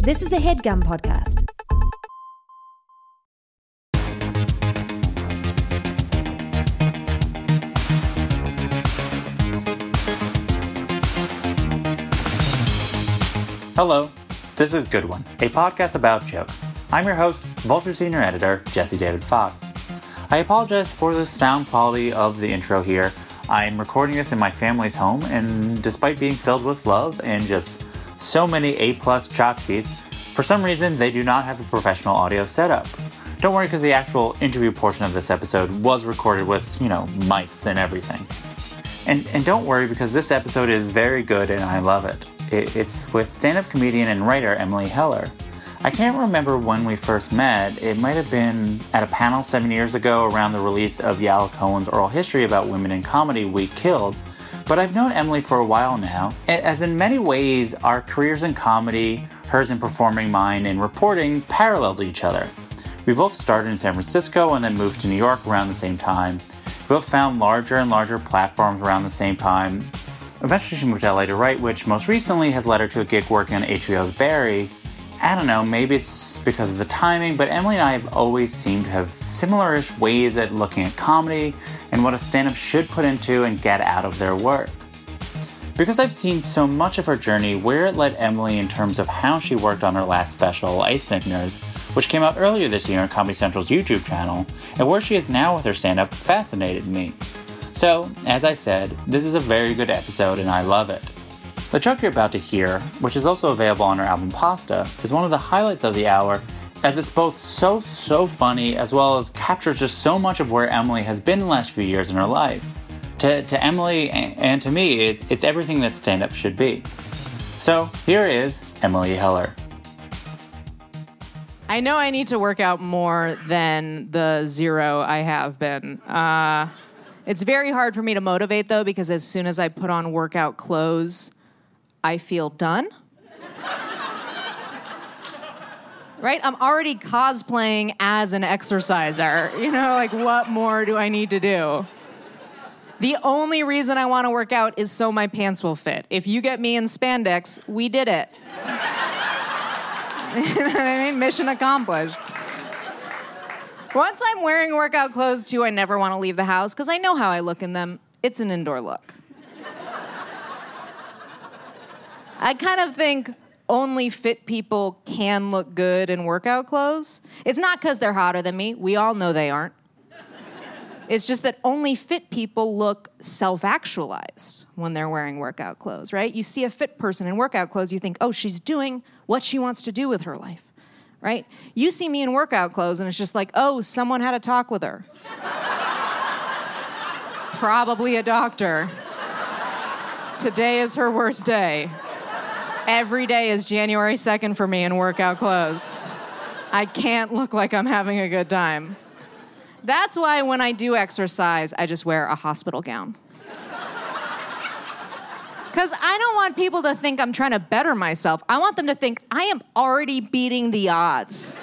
This is a HeadGum podcast. Hello, this is Good One, a podcast about jokes. I'm your host, Vulture Senior Editor, Jesse David Fox. I apologize for the sound quality of the intro here. I'm recording this in my family's home, and despite being filled with love and just so many A-plus tchotchkes, for some reason they do not have a professional audio setup. Don't worry, because the actual interview portion of this episode was recorded with, mics and everything. And don't worry, because this episode is very good and I love it. It's with stand-up comedian and writer Emily Heller. I can't remember when we first met. It might have been at a panel 7 years ago around the release of Yale Cohen's oral history about women in comedy, We Killed. But I've known Emily for a while now, and as in many ways, our careers in comedy, hers in performing, mine in reporting, paralleled each other. We both started in San Francisco and then moved to New York around the same time. We both found larger and larger platforms around the same time. Eventually she moved to LA to write, which most recently has led her to a gig working on HBO's Barry. I don't know, maybe it's because of the timing, but Emily and I have always seemed to have similar-ish ways at looking at comedy and what a stand-up should put into and get out of their work. Because I've seen so much of her journey, where it led Emily in terms of how she worked on her last special, Ice Snickers, which came out earlier this year on Comedy Central's YouTube channel, and where she is now with her stand-up fascinated me. So, as I said, this is a very good episode and I love it. The track you're about to hear, which is also available on her album Pasta, is one of the highlights of the hour, as it's both so funny as well as captures just so much of where Emily has been the last few years in her life. To Emily and to me, it's everything that stand-up should be. So here is Emily Heller. I know I need to work out more than the zero I have been. It's very hard for me to motivate, though, because as soon as I put on workout clothes, I feel done. Right? I'm already cosplaying as an exerciser. What more do I need to do? The only reason I want to work out is so my pants will fit. If you get me in spandex, we did it. You know what I mean? Mission accomplished. Once I'm wearing workout clothes, too, I never want to leave the house because I know how I look in them. It's an indoor look. I kind of think only fit people can look good in workout clothes. It's not because they're hotter than me. We all know they aren't. It's just that only fit people look self-actualized when they're wearing workout clothes, right? You see a fit person in workout clothes, you think, oh, she's doing what she wants to do with her life, right? You see me in workout clothes, and it's just like, oh, someone had a talk with her. Probably a doctor. Today is her worst day. Every day is January 2nd for me in workout clothes. I can't look like I'm having a good time. That's why when I do exercise, I just wear a hospital gown. Because I don't want people to think I'm trying to better myself. I want them to think I am already beating the odds.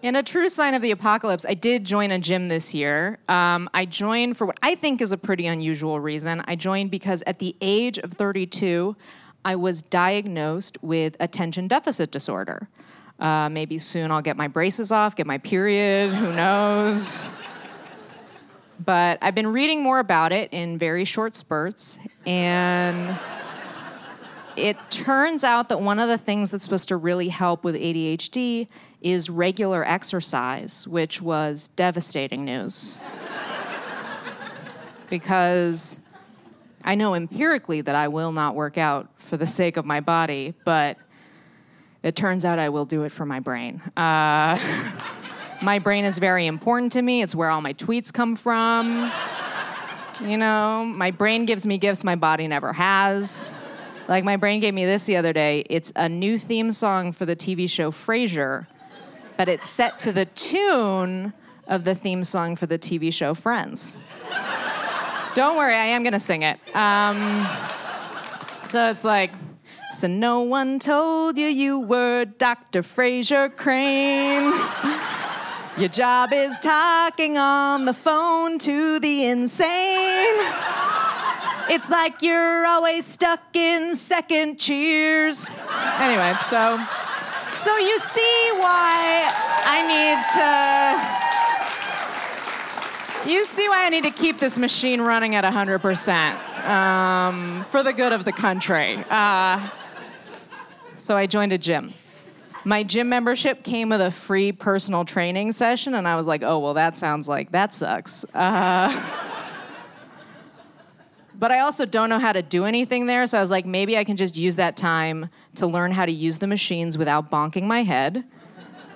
In a true sign of the apocalypse, I did join a gym this year. I joined for what I think is a pretty unusual reason. I joined because at the age of 32, I was diagnosed with attention deficit disorder. Maybe soon I'll get my braces off, get my period, who knows? But I've been reading more about it in very short spurts, and it turns out that one of the things that's supposed to really help with ADHD is regular exercise, which was devastating news. Because I know empirically that I will not work out for the sake of my body, but it turns out I will do it for my brain. My brain is very important to me. It's where all my tweets come from. My brain gives me gifts my body never has. Like, my brain gave me this the other day. It's a new theme song for the TV show Frasier, but it's set to the tune of the theme song for the TV show Friends. Don't worry, I am going to sing it. So it's like, so no one told you you were Dr. Frasier Crane. Your job is talking on the phone to the insane. It's like you're always stuck in second. Cheers. Anyway, so you see why I need to keep this machine running at 100% for the good of the country. So I joined a gym. My gym membership came with a free personal training session, and I was like, oh, well, that sounds like that sucks. But I also don't know how to do anything there, so I was like, maybe I can just use that time to learn how to use the machines without bonking my head,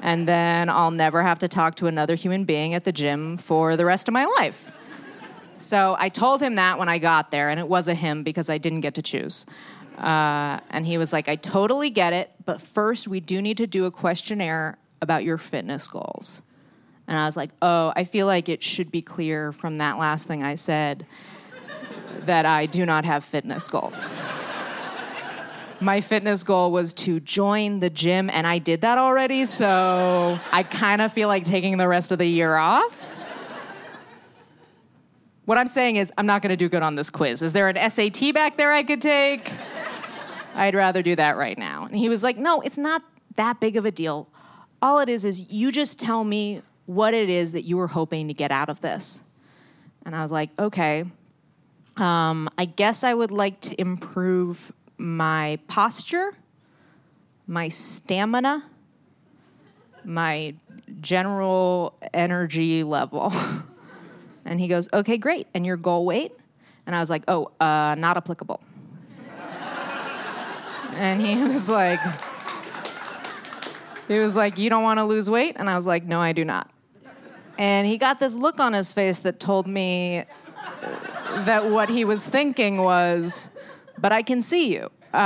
and then I'll never have to talk to another human being at the gym for the rest of my life. So I told him that when I got there, and it was a him because I didn't get to choose. And he was like, I totally get it, but first we do need to do a questionnaire about your fitness goals. And I was like, oh, I feel like it should be clear from that last thing I said that I do not have fitness goals. My fitness goal was to join the gym, and I did that already, so I kind of feel like taking the rest of the year off. What I'm saying is, I'm not going to do good on this quiz. Is there an SAT back there I could take? I'd rather do that right now. And he was like, no, it's not that big of a deal. All it is you just tell me what it is that you were hoping to get out of this. And I was like, okay, I guess I would like to improve my posture, my stamina, my general energy level. And he goes, okay, great. And your goal weight? And I was like, oh, not applicable. And he was like, you don't want to lose weight? And I was like, no, I do not. And he got this look on his face that told me that what he was thinking was, but I can see you. But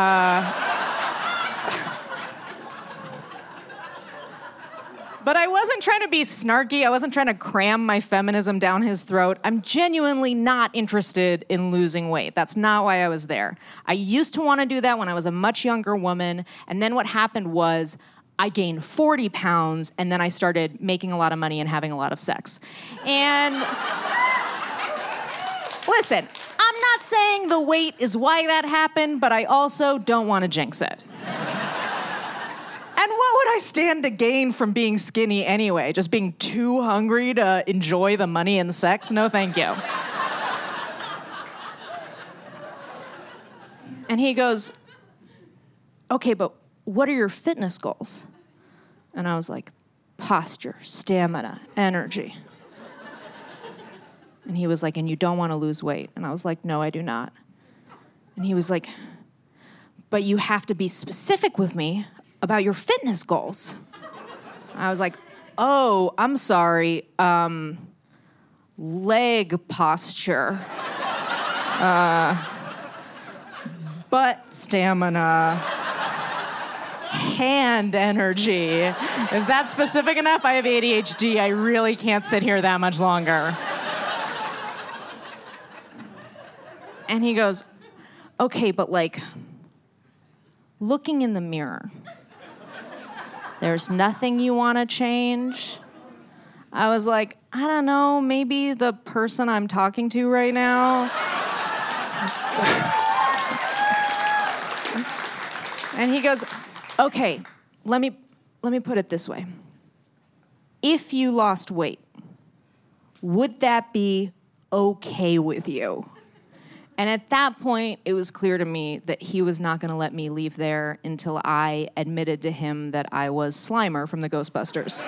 I wasn't trying to be snarky. I wasn't trying to cram my feminism down his throat. I'm genuinely not interested in losing weight. That's not why I was there. I used to want to do that when I was a much younger woman. And then what happened was I gained 40 pounds, and then I started making a lot of money and having a lot of sex. And listen, I'm not saying the weight is why that happened, but I also don't want to jinx it. And what would I stand to gain from being skinny anyway? Just being too hungry to enjoy the money and sex? No, thank you. And he goes, okay, but what are your fitness goals? And I was like, posture, stamina, energy. And he was like, and you don't want to lose weight. And I was like, no, I do not. And he was like, but you have to be specific with me about your fitness goals. I was like, oh, I'm sorry, leg posture, butt stamina, hand energy. Is that specific enough? I have ADHD, I really can't sit here that much longer. And he goes, okay, but like, looking in the mirror. There's nothing you want to change. I was like, I don't know, maybe the person I'm talking to right now. And he goes, okay, let me put it this way. If you lost weight, would that be okay with you? And at that point, it was clear to me that he was not going to let me leave there until I admitted to him that I was Slimer from the Ghostbusters.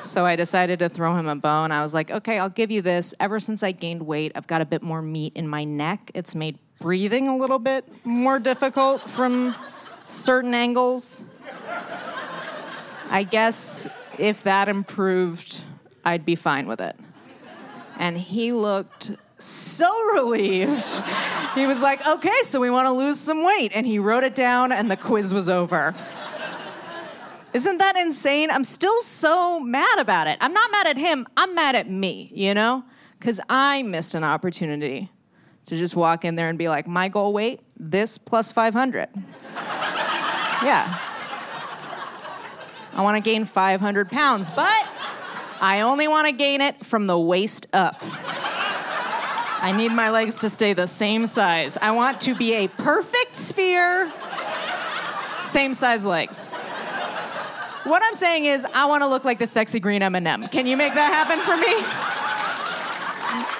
So I decided to throw him a bone. I was like, okay, I'll give you this. Ever since I gained weight, I've got a bit more meat in my neck. It's made breathing a little bit more difficult from certain angles. I guess if that improved, I'd be fine with it. And he looked so relieved. He was like, okay, so we want to lose some weight. And he wrote it down, and the quiz was over. Isn't that insane? I'm still so mad about it. I'm not mad at him. I'm mad at me, you know? Because I missed an opportunity to just walk in there and be like, my goal weight, this plus 500. Yeah. I want to gain 500 pounds, but I only want to gain it from the waist up. I need my legs to stay the same size. I want to be a perfect sphere. Same size legs. What I'm saying is, I want to look like the sexy green M&M. Can you make that happen for me?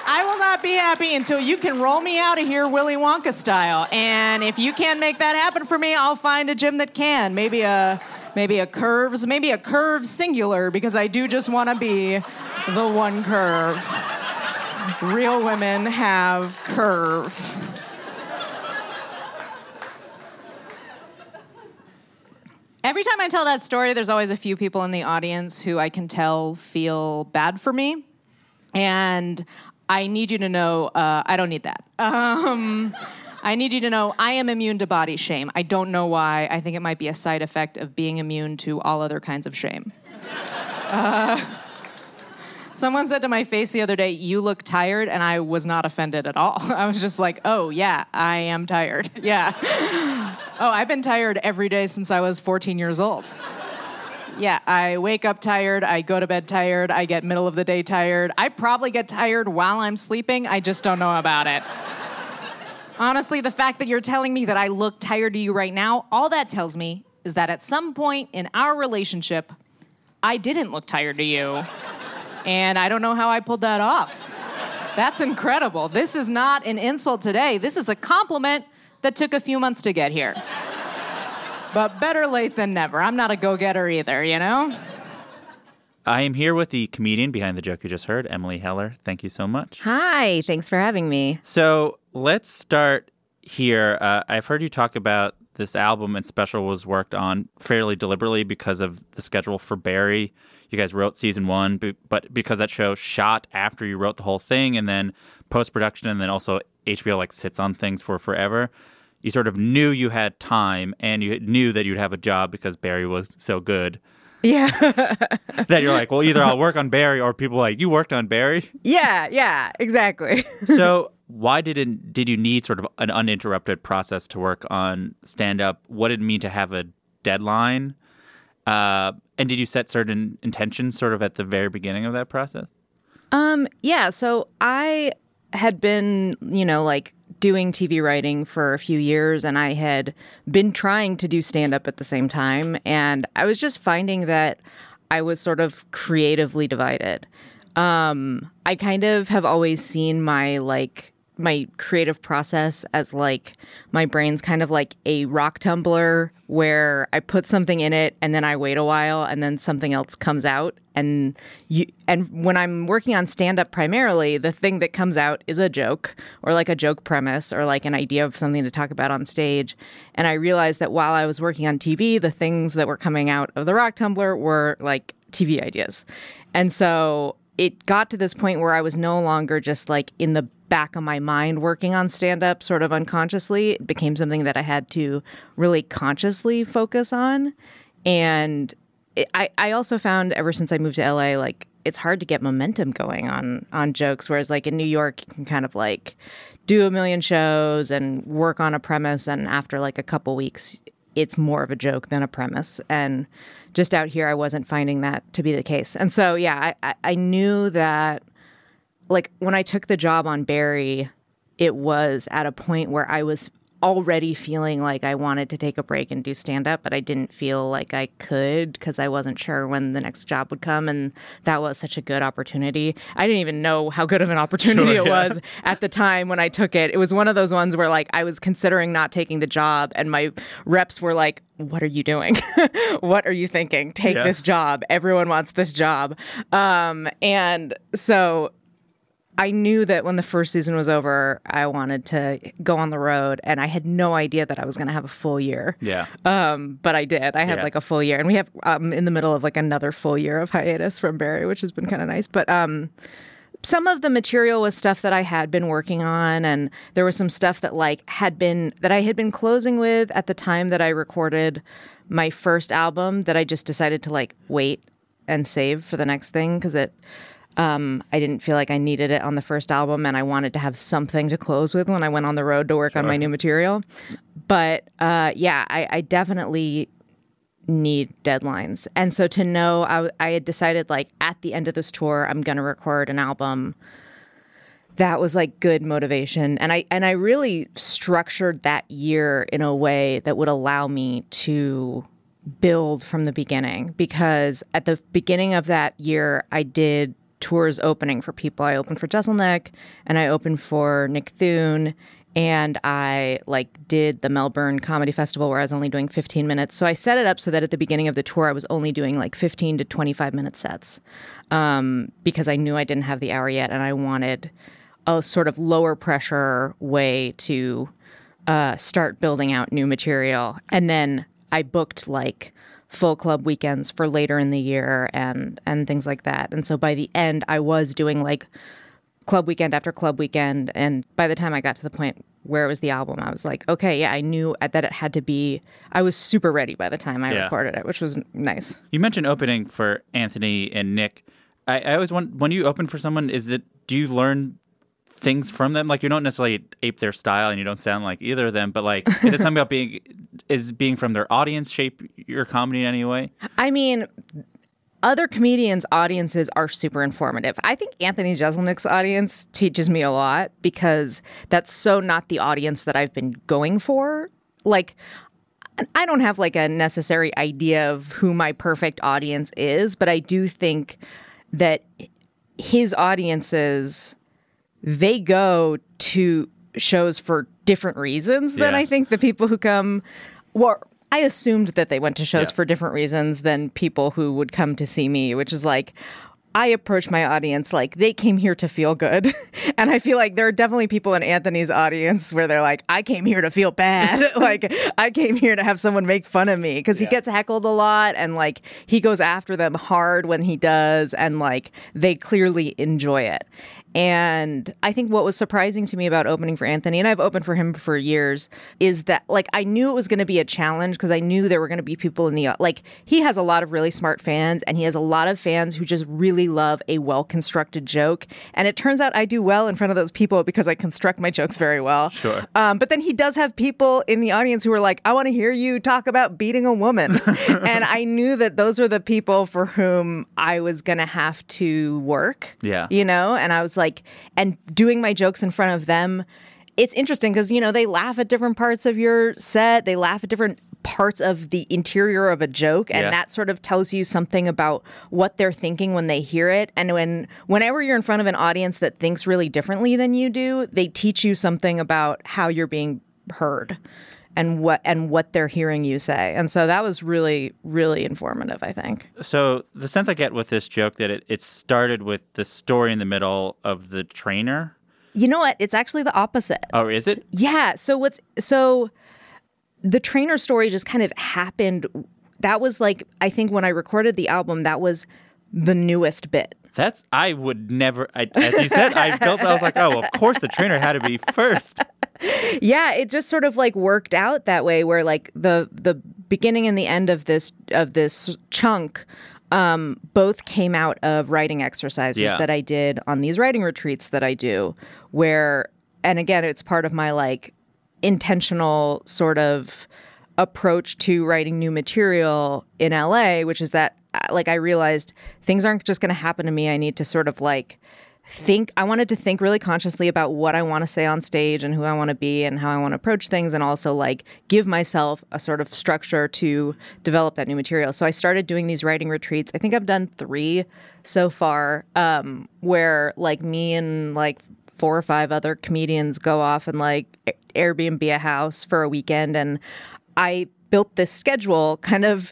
I will not be happy until you can roll me out of here Willy Wonka style. And if you can't make that happen for me, I'll find a gym that can. Maybe a Curves, maybe a Curve singular, because I do just want to be the one curve. Real women have curve. Every time I tell that story, there's always a few people in the audience who I can tell feel bad for me. And I need you to know, I don't need that. I need you to know I am immune to body shame. I don't know why. I think it might be a side effect of being immune to all other kinds of shame. Someone said to my face the other day, "You look tired," and I was not offended at all. I was just like, oh, yeah, I am tired. Yeah. Oh, I've been tired every day since I was 14 years old. Yeah, I wake up tired, I go to bed tired, I get middle of the day tired. I probably get tired while I'm sleeping, I just don't know about it. Honestly, the fact that you're telling me that I look tired to you right now, all that tells me is that at some point in our relationship, I didn't look tired to you. And I don't know how I pulled that off. That's incredible. This is not an insult today. This is a compliment that took a few months to get here. But better late than never. I'm not a go-getter either, you know? I am here with the comedian behind the joke you just heard, Emily Heller. Thank you so much. Hi. Thanks for having me. So let's start here. I've heard you talk about this album and special was worked on fairly deliberately because of the schedule for Barry. You guys wrote season one, but because that show shot after you wrote the whole thing and then post-production and then also HBO like sits on things for forever. You sort of knew you had time and you knew that you'd have a job because Barry was so good. Yeah. That you're like, well, either I'll work on Barry or people are like, you worked on Barry? Yeah, exactly. So why did you need sort of an uninterrupted process to work on stand-up? What did it mean to have a deadline? And did you set certain intentions sort of at the very beginning of that process? So I had been, doing TV writing for a few years, and I had been trying to do stand-up at the same time, and I was just finding that I was sort of creatively divided. I kind of have always seen my creative process as my brain's kind of like a rock tumbler where I put something in it and then I wait a while and then something else comes out. And when I'm working on stand-up primarily, the thing that comes out is a joke or a joke premise or an idea of something to talk about on stage. And I realized that while I was working on TV, the things that were coming out of the rock tumbler were TV ideas. And so it got to this point where I was no longer just in the back of my mind working on stand-up sort of unconsciously. It became something that I had to really consciously focus on. And I also found ever since I moved to LA, it's hard to get momentum going on jokes, whereas in New York, you can kind of do a million shows and work on a premise. And after a couple weeks, it's more of a joke than a premise. And just out here, I wasn't finding that to be the case. And so, yeah, I knew that when I took the job on Barry, it was at a point where I was already feeling I wanted to take a break and do stand-up, but I didn't feel like I could because I wasn't sure when the next job would come, and that was such a good opportunity. I didn't even know how good of an opportunity it was at the time when I took it. It was one of those ones where I was considering not taking the job, and my reps were like, what are you doing? What are you thinking? Take this job. Everyone wants this job. And so I knew that when the first season was over, I wanted to go on the road, and I had no idea that I was going to have a full year. Yeah. But I did. I had a full year, and we have in the middle of another full year of hiatus from Barry, which has been kind of nice. But some of the material was stuff that I had been working on, and there was some stuff that I had been closing with at the time that I recorded my first album that I just decided to wait and save for the next thing because it. I didn't feel like I needed it on the first album, and I wanted to have something to close with when I went on the road to work on my new material. But I definitely need deadlines. And so to know, I had decided, like, at the end of this tour, I'm going to record an album. That was, like, good motivation. And I really structured that year in a way that would allow me to build from the beginning. Because at the beginning of that year, I did tours opening for people. I opened for Jeselnik, and I opened for Nick Thune. And I, like, did the Melbourne Comedy Festival where I was only doing 15 minutes. So I set it up so that at the beginning of the tour, I was only doing, like, 15 to 25-minute sets because I knew I didn't have the hour yet, and I wanted a sort of lower-pressure way to start building out new material. And then I booked, like, full club weekends for later in the year and things like that. And so by the end, I was doing, like, club weekend after club weekend, and by the time I got to the point where it was the album, I was like, okay, yeah, I knew that it had to be, I was super ready by the time I recorded it, which was nice. You mentioned opening for Anthony and Nick. I always want, when you open for someone, do you learn things from them? Like, you don't necessarily ape their style, and you don't sound like either of them, but, like, is it something about being from their audience shape your comedy in any way? I mean, other comedians' audiences are super informative. I think Anthony Jeselnik's audience teaches me a lot because that's so not the audience that I've been going for. Like, I don't have, like, a necessary idea of who my perfect audience is, but I do think that his audiences, they go to shows for different reasons than I think the people who come... I assumed that they went to shows for different reasons than people who would come to see me, which is, like, I approach my audience like they came here to feel good. And I feel like there are definitely people in Anthony's audience where they're like, I came here to feel bad. Like, I came here to have someone make fun of me because he gets heckled a lot. And, like, he goes after them hard when he does. And, like, they clearly enjoy it. And I think what was surprising to me about opening for Anthony, and I've opened for him for years, is that, like, I knew it was going to be a challenge because I knew there were going to be people in the, like, he has a lot of really smart fans, and he has a lot of fans who just really love a well-constructed joke. And it turns out I do well in front of those people because I construct my jokes very well. Sure. But then he does have people in the audience who are like, I want to hear you talk about beating a woman. And I knew that those were the people for whom I was going to have to work. Yeah. You know, and I was like, and doing my jokes in front of them, it's interesting because, you know, they laugh at different parts of your set. They laugh at different parts of the interior of a joke. And that sort of tells you something about what they're thinking when they hear it. And whenever you're in front of an audience that thinks really differently than you do, they teach you something about how you're being heard and what they're hearing you say. And so that was really, really informative, I think. So the sense I get with this joke that it started with the story in the middle of the trainer. You know what? It's actually the opposite. Oh, is it? Yeah. So the trainer story just kind of happened. That was, like, I think when I recorded the album, that was the newest bit. As you said, I was like, oh, well, of course the trainer had to be first. Yeah, it just sort of, like, worked out that way where, like, the beginning and the end of this chunk both came out of writing exercises that I did on these writing retreats that I do where, and again, it's part of my, like, intentional sort of approach to writing new material in LA, which is that, like, I realized things aren't just going to happen to me. I need to sort of, like, I wanted to think really consciously about what I want to say on stage and who I want to be and how I want to approach things, and also, like, give myself a sort of structure to develop that new material. So I started doing these writing retreats. I think I've done 3 so far, where, like, me and, like, 4 or 5 other comedians go off and, like, Airbnb a house for a weekend. And I built this schedule kind of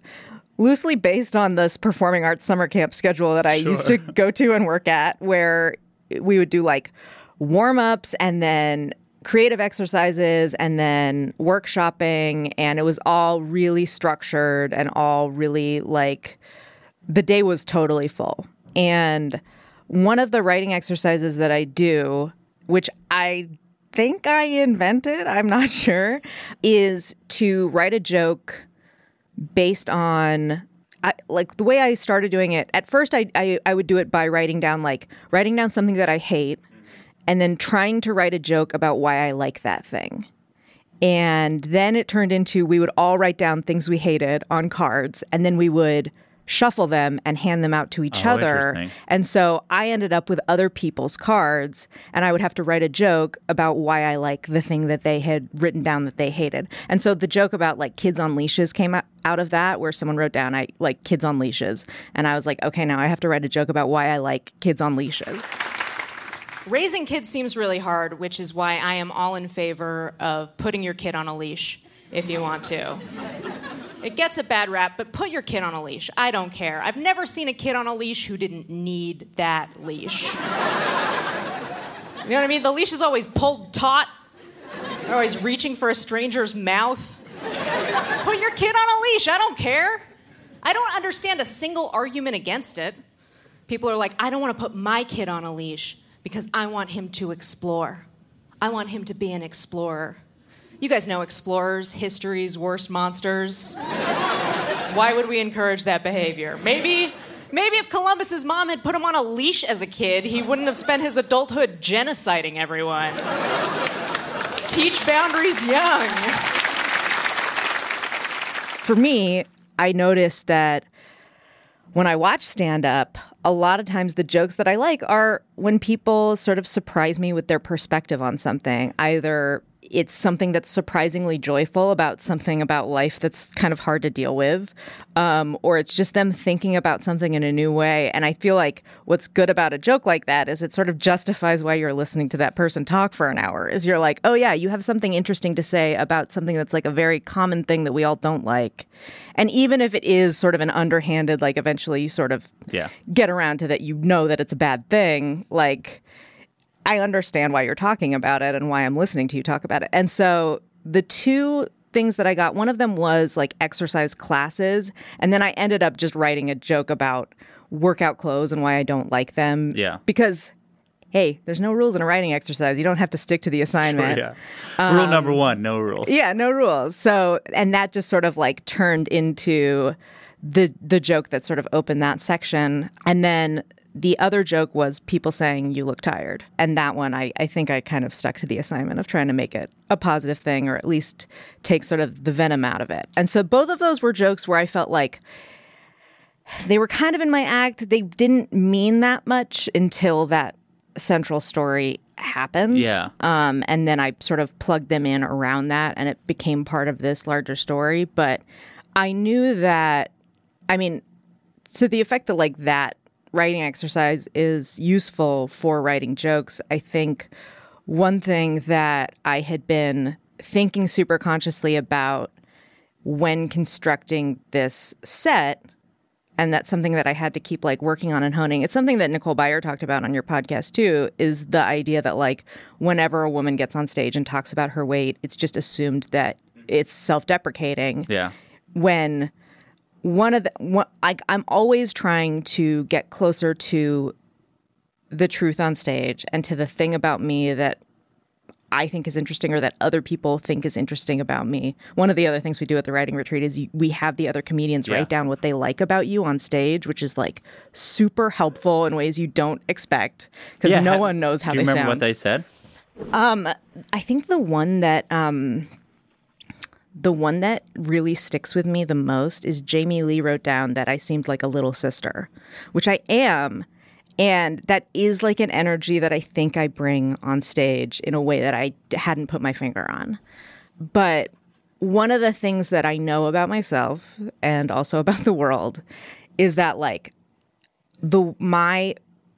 loosely based on this performing arts summer camp schedule that I used to go to and work at, where we would do, like, warm-ups and then creative exercises and then workshopping. And it was all really structured and all really, like, the day was totally full. And one of the writing exercises that I do, which I think I invented, I'm not sure, is to write a joke based on, like, the way I started doing it. At first, I would do it by writing down something that I hate and then trying to write a joke about why I like that thing. And then it turned into we would all write down things we hated on cards, and then we would shuffle them and hand them out to each other. And so I ended up with other people's cards, and I would have to write a joke about why I like the thing that they had written down that they hated. And so the joke about like kids on leashes came out of that, where someone wrote down I like kids on leashes, and I was like, okay, now I have to write a joke about why I like kids on leashes. Raising kids seems really hard, which is why I am all in favor of putting your kid on a leash if you want to. It gets a bad rap, but put your kid on a leash. I don't care. I've never seen a kid on a leash who didn't need that leash. You know what I mean? The leash is always pulled taut. They're always reaching for a stranger's mouth. Put your kid on a leash. I don't care. I don't understand a single argument against it. People are like, I don't want to put my kid on a leash, because I want him to explore. I want him to be an explorer. You guys know explorers, history's worst monsters. Why would we encourage that behavior? Maybe if Columbus's mom had put him on a leash as a kid, he wouldn't have spent his adulthood genociding everyone. Teach boundaries young. For me, I noticed that when I watch stand-up, a lot of times the jokes that I like are when people sort of surprise me with their perspective on something. Either it's something that's surprisingly joyful about something about life that's kind of hard to deal with, or it's just them thinking about something in a new way. And I feel like what's good about a joke like that is it sort of justifies why you're listening to that person talk for an hour. Is you're like, oh yeah, you have something interesting to say about something that's like a very common thing that we all don't like. And even if it is sort of an underhanded, like eventually you sort of get around to that, you know that it's a bad thing. Like, I understand why you're talking about it and why I'm listening to you talk about it. And so the two things that I got, one of them was like exercise classes. And then I ended up just writing a joke about workout clothes and why I don't like them. Yeah. Because, hey, there's no rules in a writing exercise. You don't have to stick to the assignment. Sure, yeah. Rule number one, no rules. Yeah, no rules. So, and that just sort of like turned into the joke that sort of opened that section. And then the other joke was people saying you look tired. And that one, I think I kind of stuck to the assignment of trying to make it a positive thing, or at least take sort of the venom out of it. And so both of those were jokes where I felt like they were kind of in my act. They didn't mean that much until that central story happened. Yeah. And then I sort of plugged them in around that, and it became part of this larger story. But I knew that, I mean, to the effect that like that writing exercise is useful for writing jokes, I think one thing that I had been thinking super consciously about when constructing this set, and that's something that I had to keep like working on and honing, it's something that Nicole Byer talked about on your podcast too, is the idea that like whenever a woman gets on stage and talks about her weight, it's just assumed that it's self-deprecating. Yeah. When I'm always trying to get closer to the truth on stage and to the thing about me that I think is interesting, or that other people think is interesting about me. One of the other things we do at the writing retreat is we have the other comedians write down what they like about you on stage, which is like super helpful in ways you don't expect, because no one knows how they sound. Do you remember what they said? I think the one that really sticks with me the most is Jamie Lee wrote down that I seemed like a little sister, which I am. And that is like an energy that I think I bring on stage in a way that I hadn't put my finger on. But one of the things that I know about myself and also about the world is that like my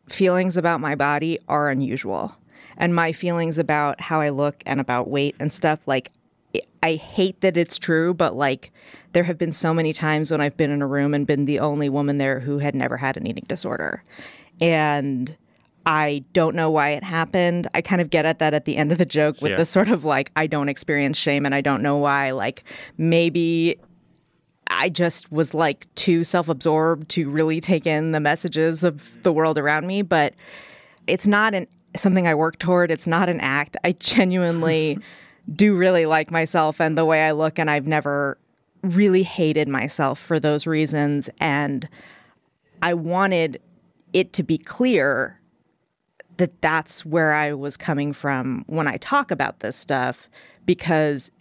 feelings about my body are unusual, and my feelings about how I look and about weight and stuff, like, I hate that it's true, but like there have been so many times when I've been in a room and been the only woman there who had never had an eating disorder. And I don't know why it happened. I kind of get at that at the end of the joke with the sort of like, I don't experience shame and I don't know why. Like maybe I just was like too self-absorbed to really take in the messages of the world around me, but it's not something I work toward. It's not an act. I genuinely do really like myself and the way I look, and I've never really hated myself for those reasons. And I wanted it to be clear that that's where I was coming from when I talk about this stuff, because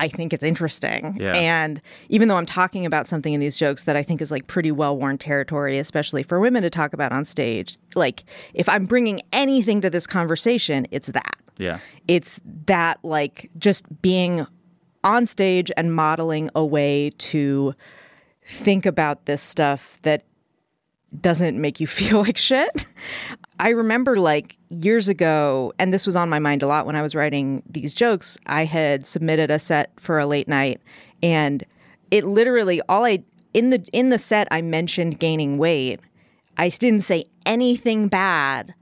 I think it's interesting. Yeah. And even though I'm talking about something in these jokes that I think is like pretty well-worn territory, especially for women to talk about on stage, like if I'm bringing anything to this conversation, it's that. Yeah. It's that, like, just being on stage and modeling a way to think about this stuff that doesn't make you feel like shit. I remember, like, years ago, and this was on my mind a lot when I was writing these jokes, I had submitted a set for a late night, and it literally, in the set, I mentioned gaining weight. I didn't say anything bad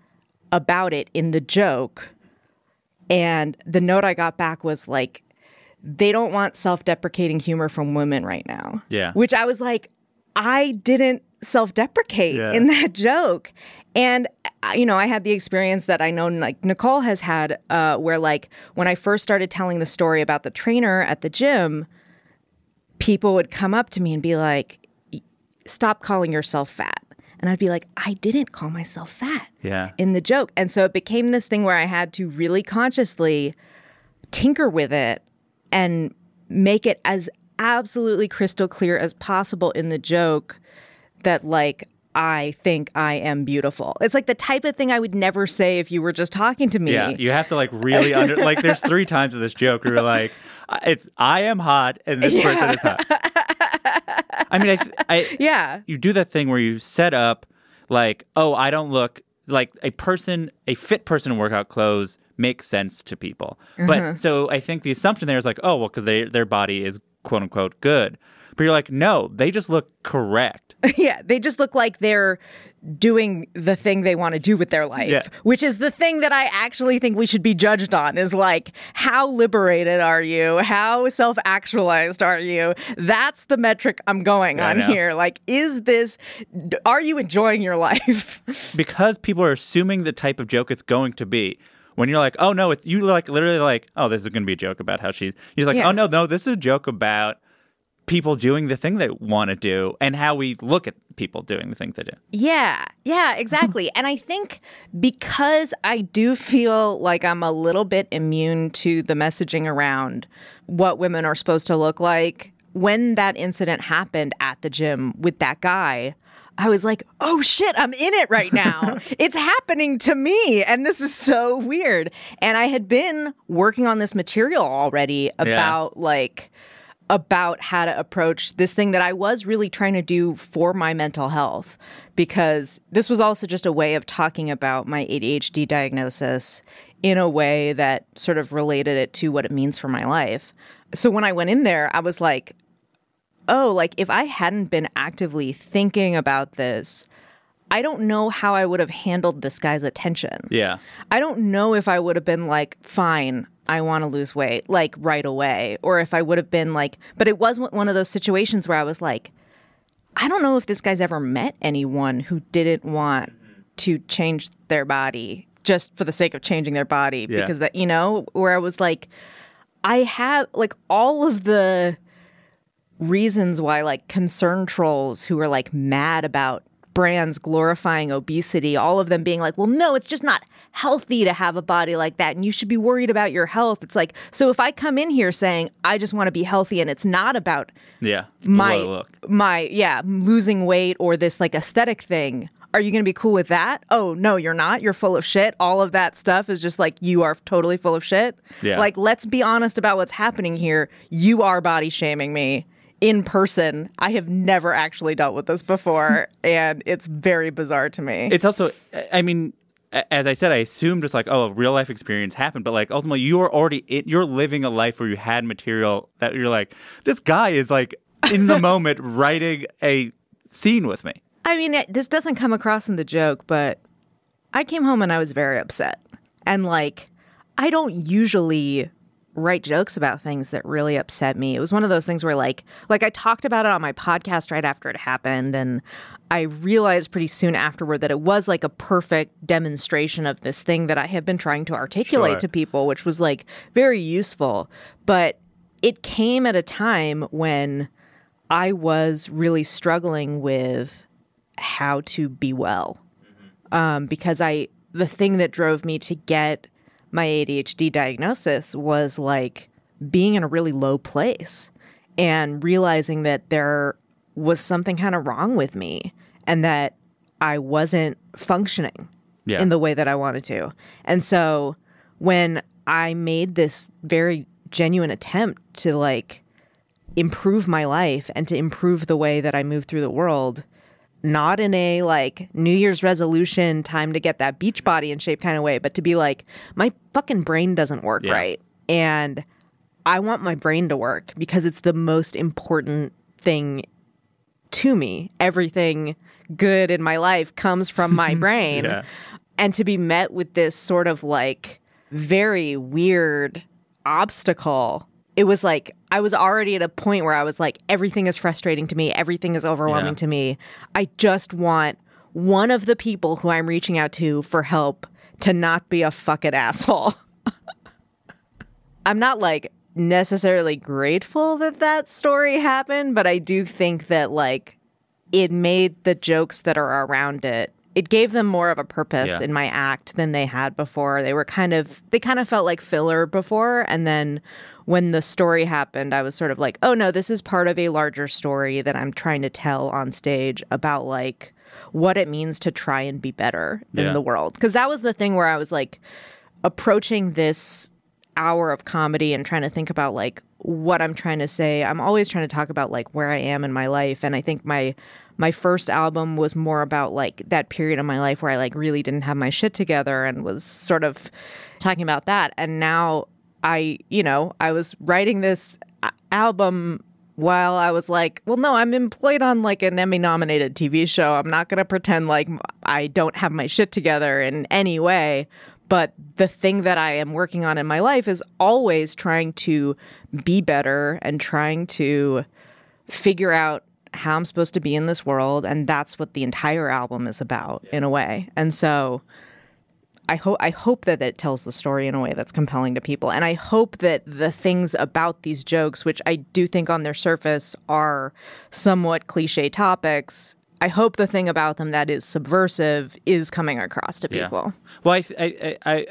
about it in the joke. And the note I got back was like, they don't want self-deprecating humor from women right now. Yeah. Which I was like, I didn't self-deprecate in that joke. And, you know, I had the experience that I know, like, Nicole has had where, like, when I first started telling the story about the trainer at the gym, people would come up to me and be like, stop calling yourself fat. And I'd be like, I didn't call myself fat in the joke. And so it became this thing where I had to really consciously tinker with it and make it as absolutely crystal clear as possible in the joke that, like, I think I am beautiful. It's like the type of thing I would never say if you were just talking to me. Yeah, you have to, like, really like, there's three times in this joke where you're like, it's I am hot and this person is hot. I mean, you do that thing where you set up, like, oh, I don't look like a fit person in workout clothes makes sense to people. Uh-huh. But so I think the assumption there is like, oh, well, because their body is quote unquote good. But you're like, no, they just look correct. Yeah, they just look like they're doing the thing they want to do with their life, which is the thing that I actually think we should be judged on, is like, how liberated are you? How self-actualized are you? That's the metric I'm going on here. Like, are you enjoying your life? Because people are assuming the type of joke it's going to be. When you're like, oh, no, you like literally like, oh, this is going to be a joke about how she's like, oh, no, this is a joke about people doing the thing they want to do and how we look at people doing the things they do. Yeah, exactly. And I think because I do feel like I'm a little bit immune to the messaging around what women are supposed to look like, when that incident happened at the gym with that guy, I was like, oh shit, I'm in it right now. It's happening to me. And this is so weird. And I had been working on this material already about about how to approach this thing that I was really trying to do for my mental health, because this was also just a way of talking about my ADHD diagnosis in a way that sort of related it to what it means for my life. So when I went in there, I was like, oh, like, if I hadn't been actively thinking about this, I don't know how I would have handled this guy's attention. Yeah. I don't know if I would have been like, fine, I want to lose weight, like, right away. Or if I would have been like, but it was one of those situations where I was like, I don't know if this guy's ever met anyone who didn't want to change their body just for the sake of changing their body. Yeah. Because that, you know, where I was like, I have, like, all of the reasons why, like, concern trolls who are, like, mad about brands glorifying obesity, all of them being like, well, no, it's just not healthy to have a body like that, and you should be worried about your health. It's like, so if I come in here saying I just want to be healthy and it's not about my losing weight or this, like, aesthetic thing, are you going to be cool with that? Oh, no, you're not. You're full of shit. All of that stuff is just like, you are totally full of shit. Yeah. Like, let's be honest about what's happening here. You are body shaming me. In person. I have never actually dealt with this before, and it's very bizarre to me. It's also, I mean, as I said, I assumed just like, oh, a real life experience happened, but, like, ultimately you're living a life where you had material that you're like, this guy is, like, in the moment writing a scene with me. I mean, this doesn't come across in the joke, but I came home and I was very upset. And, like, I don't usually write jokes about things that really upset me. It was one of those things where, like I talked about it on my podcast right after it happened, and I realized pretty soon afterward that it was, like, a perfect demonstration of this thing that I have been trying to articulate to people, which was, like, very useful. But it came at a time when I was really struggling with how to be well, because the thing that drove me to get my ADHD diagnosis was, like, being in a really low place and realizing that there was something kind of wrong with me and that I wasn't functioning in the way that I wanted to. And so when I made this very genuine attempt to like improve my life and to improve the way that I move through the world, not in a like New Year's resolution, time to get that beach body in shape kind of way, but to be like, my fucking brain doesn't work right. And I want my brain to work because it's the most important thing to me. Everything good in my life comes from my brain. And to be met with this sort of like very weird obstacle, it was like I was already at a point where I was like, everything is frustrating to me. Everything is overwhelming to me. I just want one of the people who I'm reaching out to for help to not be a fucking asshole. I'm not like necessarily grateful that that story happened, but I do think that like it made the jokes that are around it, it gave them more of a purpose in my act than they had before. They were kind of, they kind of felt like filler before. And then when the story happened, I was sort of like, oh no, this is part of a larger story that I'm trying to tell on stage about like what it means to try and be better in the world. 'Cause that was the thing where I was like approaching this hour of comedy and trying to think about like what I'm trying to say. I'm always trying to talk about like where I am in my life. And I think my first album was more about like that period of my life where I like really didn't have my shit together and was sort of talking about that. And now I, you know, I was writing this album while I was like, well, no, I'm employed on like an Emmy-nominated TV show. I'm not going to pretend like I don't have my shit together in any way. But the thing that I am working on in my life is always trying to be better and trying to figure out how I'm supposed to be in this world. And that's what the entire album is about in a way. And so I hope that it tells the story in a way that's compelling to people. And I hope that the things about these jokes, which I do think on their surface are somewhat cliche topics, I hope the thing about them that is subversive is coming across to people. Yeah. Well,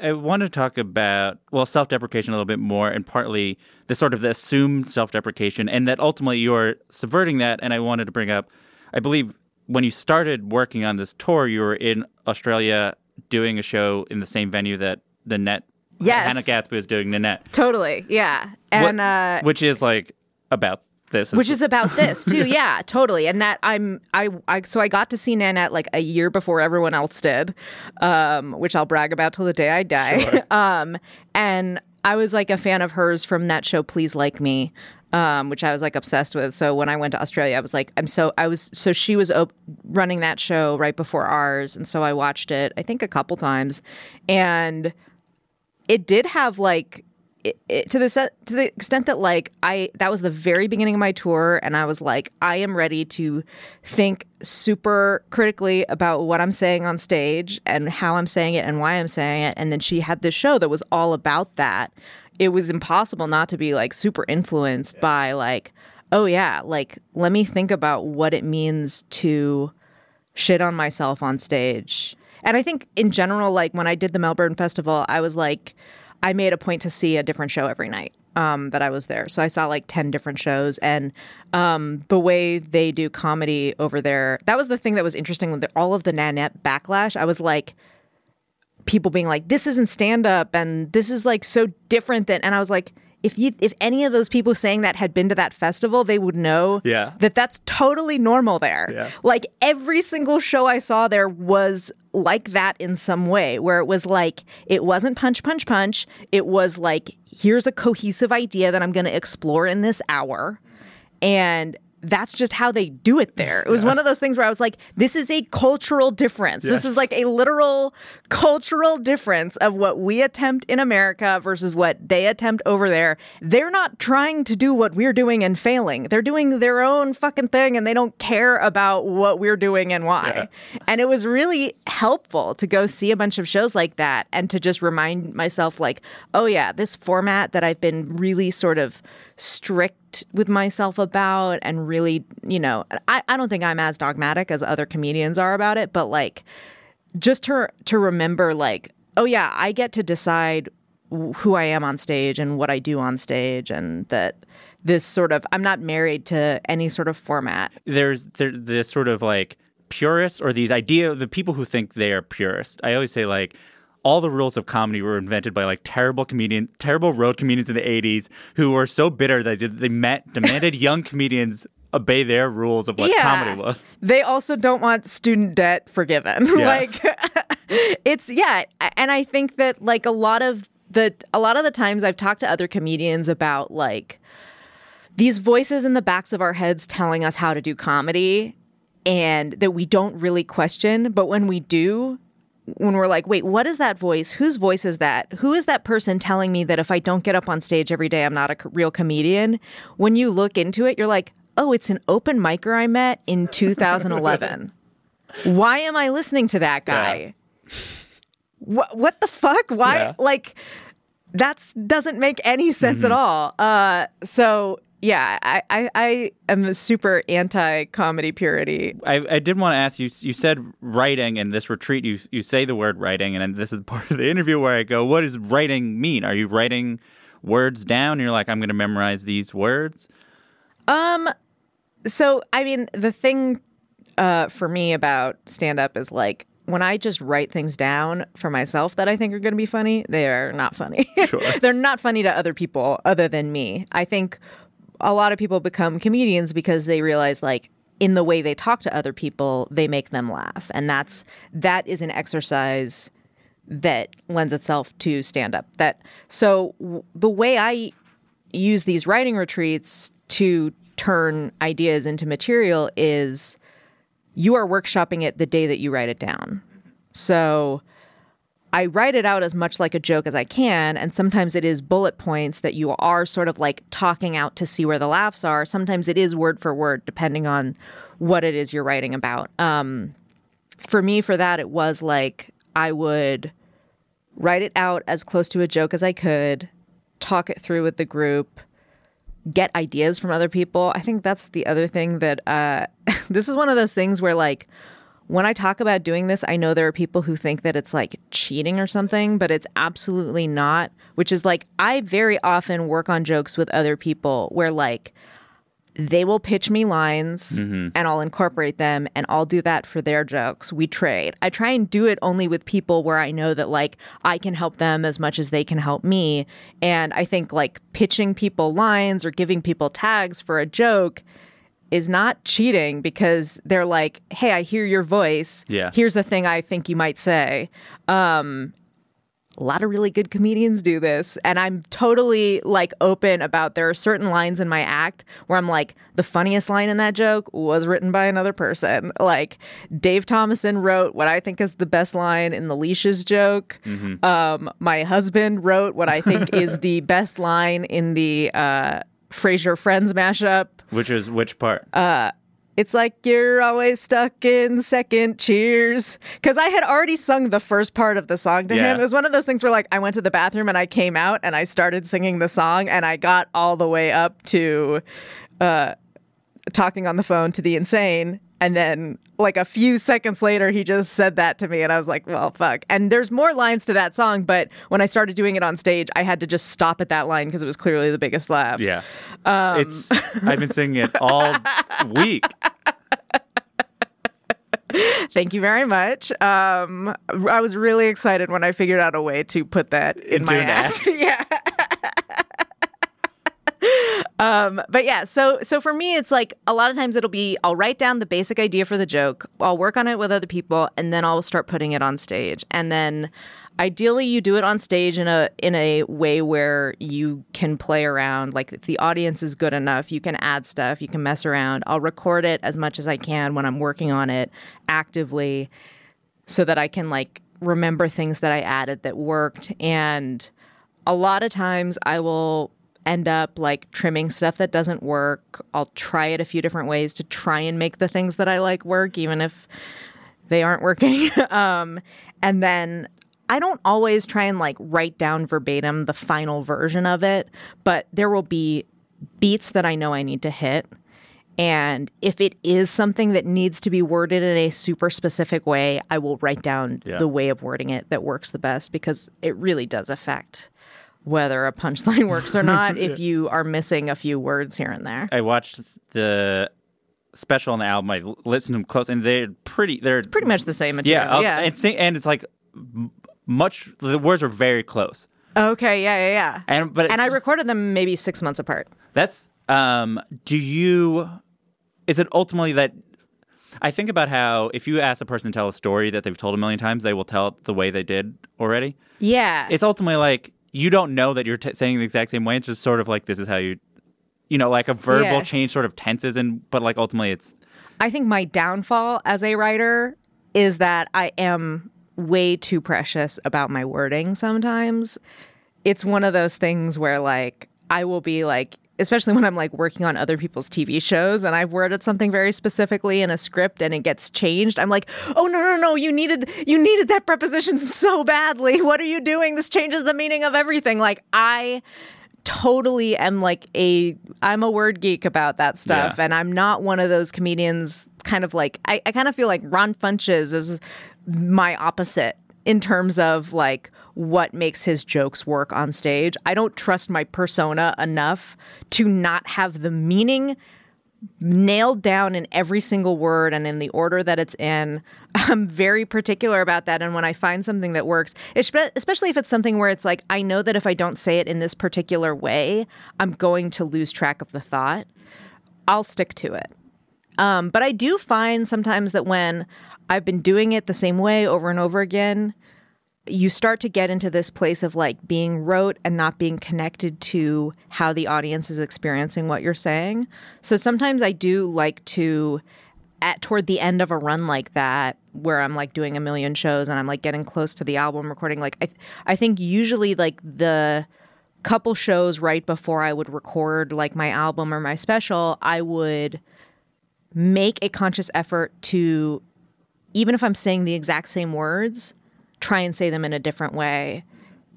I want to talk about, well, self-deprecation a little bit more, and partly the sort of the assumed self-deprecation, and that ultimately you're subverting that. And I wanted to bring up, I believe when you started working on this tour, you were in Australia doing a show in the same venue that Nanette, Hannah Gadsby was doing Nanette. Totally, yeah. And which is like about... Which is about this too, yeah, totally. And that so I got to see Nanette like a year before everyone else did, which I'll brag about till the day I die. Sure. And I was like a fan of hers from that show, Please Like Me, which I was like obsessed with. So when I went to Australia, I was like, she was running that show right before ours, and so I watched it I think a couple times, and it did have like. To the extent that like that was the very beginning of my tour, and I was like, I am ready to think super critically about what I'm saying on stage and how I'm saying it and why I'm saying it. And then she had this show that was all about that. It was impossible not to be like super influenced by like, oh yeah, like let me think about what it means to shit on myself on stage. And I think in general, like when I did the Melbourne Festival, I was like, I made a point to see a different show every night that I was there. So I saw like 10 different shows, and the way they do comedy over there, that was the thing that was interesting with all of the Nanette backlash. I was like, people being like, this isn't stand-up and this is like so different than, and I was like, if any of those people saying that had been to that festival, they would know that that's totally normal there. Yeah. Like every single show I saw there was like that in some way, where it was like, it wasn't punch, punch, punch. It was like, here's a cohesive idea that I'm going to explore in this hour. And that's just how they do it there. It was one of those things where I was like, this is a cultural difference. Yes. This is like a literal cultural difference of what we attempt in America versus what they attempt over there. They're not trying to do what we're doing and failing. They're doing their own fucking thing, and they don't care about what we're doing and why. Yeah. And it was really helpful to go see a bunch of shows like that and to just remind myself like, oh yeah, this format that I've been really sort of strict with myself about, and really, you know, I don't think I'm as dogmatic as other comedians are about it, but like just to remember like, oh yeah, I get to decide who I am on stage and what I do on stage, and that this sort of, I'm not married to any sort of format. There's this sort of like purist, or these idea of the people who think they are purist. I always say, like, all the rules of comedy were invented by like terrible road comedians in the 80s who were so bitter that they demanded young comedians obey their rules of what comedy was. They also don't want student debt forgiven. Yeah. Like, it's, yeah. And I think that like a lot of the times I've talked to other comedians about like these voices in the backs of our heads telling us how to do comedy and that we don't really question. But when we do, when we're like, wait, what is that voice? Whose voice is that? Who is that person telling me that if I don't get up on stage every day, I'm not a real comedian? When you look into it, you're like, oh, it's an open micer I met in 2011. Why am I listening to that guy? Yeah. What the fuck? Why? Yeah. Like, that doesn't make any sense at all. So, yeah, I am a super anti-comedy purity. I did want to ask you, you said writing in this retreat, you say the word writing, and this is part of the interview where I go, what does writing mean? Are you writing words down? You're like, I'm going to memorize these words? So, I mean, the thing for me about stand-up is like, when I just write things down for myself that I think are going to be funny, they are not funny. Sure. They're not funny to other people other than me. I think a lot of people become comedians because they realize, like, in the way they talk to other people, they make them laugh. And that is an exercise that lends itself to stand-up. So the way I use these writing retreats to turn ideas into material is, you are workshopping it the day that you write it down. So I write it out as much like a joke as I can, and sometimes it is bullet points that you are sort of like talking out to see where the laughs are. Sometimes it is word for word, depending on what it is you're writing about. For me, for that, it was like I would write it out as close to a joke as I could, talk it through with the group, get ideas from other people. I think that's the other thing that this is one of those things where, like, when I talk about doing this, I know there are people who think that it's like cheating or something, but it's absolutely not, which is like, I very often work on jokes with other people where, like, they will pitch me lines and I'll incorporate them and I'll do that for their jokes. We trade. I try and do it only with people where I know that, like, I can help them as much as they can help me. And I think, like, pitching people lines or giving people tags for a joke is not cheating, because they're like, hey, I hear your voice. Yeah. Here's the thing I think you might say. A lot of really good comedians do this, and I'm totally, like, open about, there are certain lines in my act where I'm like, the funniest line in that joke was written by another person. Like, Dave Thomason wrote what I think is the best line in the leashes joke. My husband wrote what I think is the best line in the Frasier Friends mashup. Which part? It's like, you're always stuck in second, cheers. Because I had already sung the first part of the song to him. It was one of those things where, like, I went to the bathroom and I came out and I started singing the song, and I got all the way up to talking on the phone to the insane. And then, like, a few seconds later, he just said that to me, and I was like, well, fuck. And there's more lines to that song, but when I started doing it on stage, I had to just stop at that line because it was clearly the biggest laugh. Yeah. I've been singing it all week. Thank you very much. I was really excited when I figured out a way to put that in my act. Yeah. But yeah, so for me, it's like, a lot of times it'll be, I'll write down the basic idea for the joke, I'll work on it with other people, and then I'll start putting it on stage. And then ideally you do it on stage in a way where you can play around. Like, if the audience is good enough, you can add stuff, you can mess around. I'll record it as much as I can when I'm working on it actively, so that I can, like, remember things that I added that worked. And a lot of times I will end up, like, trimming stuff that doesn't work. I'll try it a few different ways to try and make the things that I like work, even if they aren't working. And then I don't always try and, like, write down verbatim the final version of it, but there will be beats that I know I need to hit. And if it is something that needs to be worded in a super specific way, I will write down the way of wording it that works the best, because it really does affect whether a punchline works or not if you are missing a few words here and there. I watched the special on the album. I listened to them close, and it's pretty much the same material. Yeah. And it's like the words are very close. Okay, yeah. And I recorded them maybe 6 months apart. That's is it ultimately that I think about how if you ask a person to tell a story that they've told a million times, they will tell it the way they did already. Yeah. It's ultimately like you don't know that you're saying the exact same way. It's just sort of like this is how you like a verbal change sort of tenses and but like ultimately it's. I think my downfall as a writer is that I am way too precious about my wording sometimes. It's one of those things where like I will be like, especially when I'm like working on other people's TV shows and I've worded something very specifically in a script and it gets changed. I'm like, oh no, you needed that preposition so badly. What are you doing? This changes the meaning of everything. Like I totally am like I'm a word geek about that stuff. Yeah. And I'm not one of those comedians kind of like, I kind of feel like Ron Funches is my opposite in terms of like, what makes his jokes work on stage. I don't trust my persona enough to not have the meaning nailed down in every single word and in the order that it's in. I'm very particular about that. And when I find something that works, especially if it's something where it's like, I know that if I don't say it in this particular way, I'm going to lose track of the thought, I'll stick to it. But I do find sometimes that when I've been doing it the same way over and over again, you start to get into this place of like being rote and not being connected to how the audience is experiencing what you're saying. So sometimes I do like to, toward the end of a run like that, where I'm like doing a million shows and I'm like getting close to the album recording, like I think usually like the couple shows right before I would record like my album or my special, I would make a conscious effort to, even if I'm saying the exact same words, try and say them in a different way,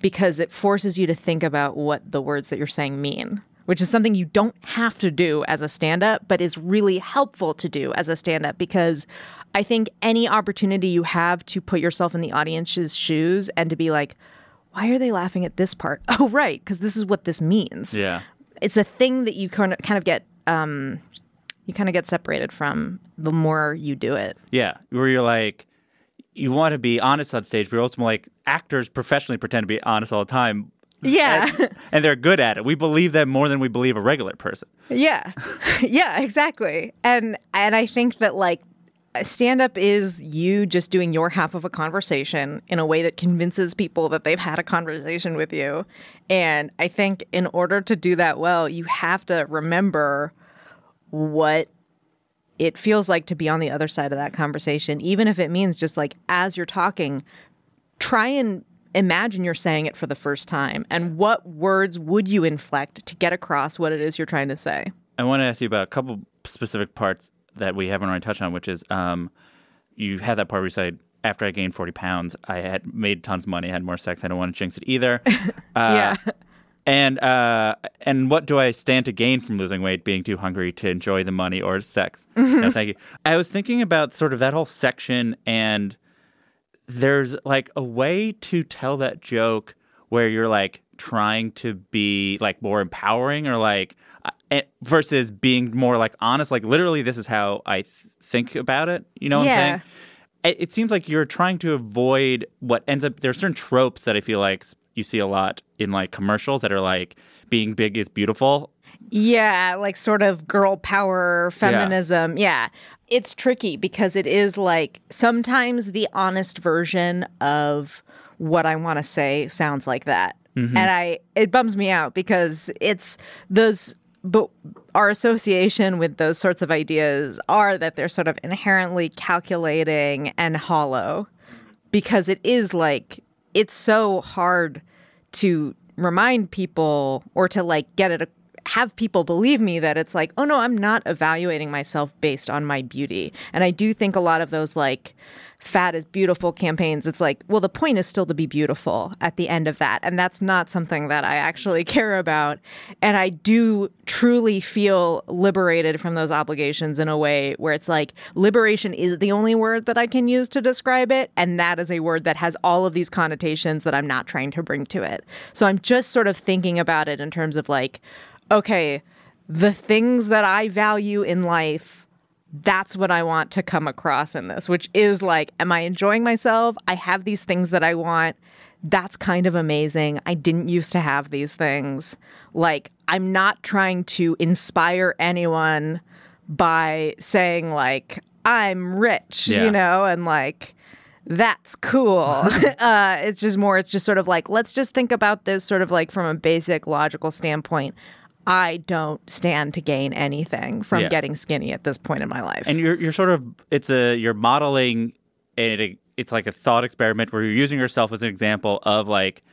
because it forces you to think about what the words that you're saying mean, which is something you don't have to do as a stand-up, but is really helpful to do as a stand-up, because I think any opportunity you have to put yourself in the audience's shoes and to be like, why are they laughing at this part? Oh, right, because this is what this means. Yeah, it's a thing that you kind of get you get separated from the more you do it. Yeah, where you're like, you want to be honest on stage, but you're ultimately like, actors professionally pretend to be honest all the time. Yeah. And they're good at it. We believe them more than we believe a regular person. Yeah. Yeah, exactly. And I think that like stand-up is you just doing your half of a conversation in a way that convinces people that they've had a conversation with you. And I think in order to do that well, you have to remember what it feels like to be on the other side of that conversation, even if it means just like as you're talking, try and imagine you're saying it for the first time. And what words would you inflect to get across what it is you're trying to say? I want to ask you about a couple specific parts that we haven't already touched on, which is you had that part where you said, after I gained 40 pounds, I had made tons of money, I had more sex, I don't want to jinx it either. Yeah. And what do I stand to gain from losing weight, being too hungry to enjoy the money or sex? Mm-hmm. No, thank you. I was thinking about sort of that whole section, and there's like a way to tell that joke where you're like trying to be like more empowering or like versus being more like honest. Like literally this is how I think about it. You know what I'm saying? It seems like you're trying to avoid what ends up, there are certain tropes that I feel like you see a lot in like commercials that are like being big is beautiful. Yeah, like sort of girl power, feminism. Yeah. It's tricky because it is like sometimes the honest version of what I want to say sounds like that. Mm-hmm. And it bums me out because it's those, but our association with those sorts of ideas are that they're sort of inherently calculating and hollow, because it is like, it's so hard to remind people or to like have people believe me that it's like, oh no, I'm not evaluating myself based on my beauty. And I do think a lot of those like fat is beautiful campaigns, it's like, well, the point is still to be beautiful at the end of that. And that's not something that I actually care about. And I do truly feel liberated from those obligations in a way where it's like, liberation is the only word that I can use to describe it. And that is a word that has all of these connotations that I'm not trying to bring to it. So I'm just sort of thinking about it in terms of like, okay, the things that I value in life, that's what I want to come across in this, which is like, am I enjoying myself? I have these things that I want. That's kind of amazing. I didn't used to have these things. Like, I'm not trying to inspire anyone by saying like, I'm rich, you know, and like, that's cool. It's just more, it's just sort of like, let's just think about this sort of like from a basic logical standpoint. I don't stand to gain anything from getting skinny at this point in my life. And you're sort of, you're modeling, and it's like a thought experiment where you're using yourself as an example of like,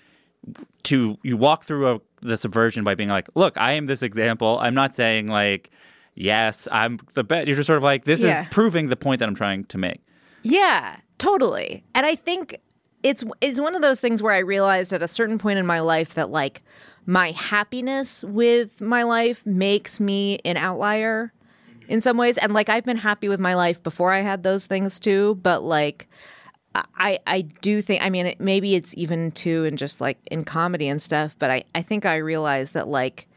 you walk through the subversion by being like, look, I am this example. I'm not saying like, yes, I'm the best. You're just sort of like, this is proving the point that I'm trying to make. Yeah, totally. And I think it's one of those things where I realized at a certain point in my life that like, my happiness with my life makes me an outlier in some ways. And like, I've been happy with my life before I had those things too. But like, I do think, I mean, maybe it's even too in just like in comedy and stuff. But I think I realized that like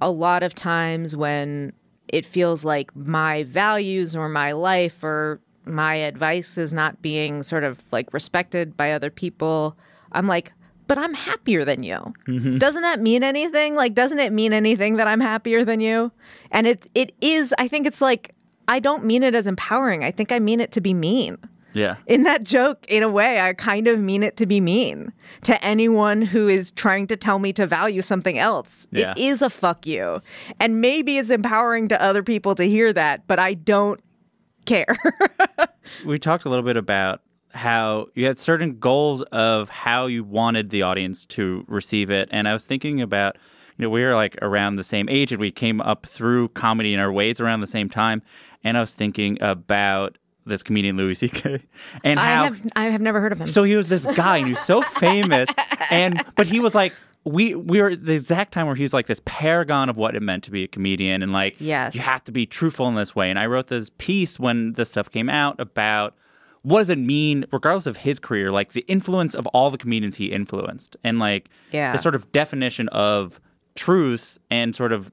a lot of times when it feels like my values or my life or my advice is not being sort of like respected by other people, I'm like, but I'm happier than you. Mm-hmm. Doesn't that mean anything? Like, doesn't it mean anything that I'm happier than you? And it is, I think it's like, I don't mean it as empowering. I think I mean it to be mean. Yeah. In that joke, in a way, I kind of mean it to be mean to anyone who is trying to tell me to value something else. Yeah. It is a fuck you. And maybe it's empowering to other people to hear that, but I don't care. We talked a little bit about how you had certain goals of how you wanted the audience to receive it. And I was thinking about, you know, we were like around the same age and we came up through comedy in our ways around the same time. And I was thinking about this comedian, Louis C.K. and how I have never heard of him. So he was this guy and he was so famous. But he was like, we were at the exact time where he was like this paragon of what it meant to be a comedian. And like, you have to be truthful in this way. And I wrote this piece when this stuff came out about, what does it mean, regardless of his career, like the influence of all the comedians he influenced and like the sort of definition of truth and sort of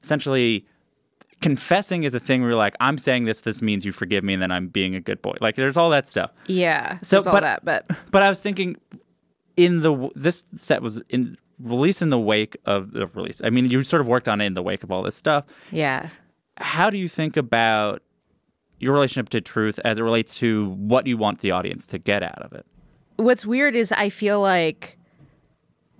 essentially confessing is a thing where you're like, I'm saying this means you forgive me and then I'm being a good boy. Like there's all that stuff. Yeah, so, there's all that. But I was thinking this set was released in the wake of the release. I mean, you sort of worked on it in the wake of all this stuff. Yeah. How do you think about your relationship to truth as it relates to what you want the audience to get out of it? What's weird is I feel like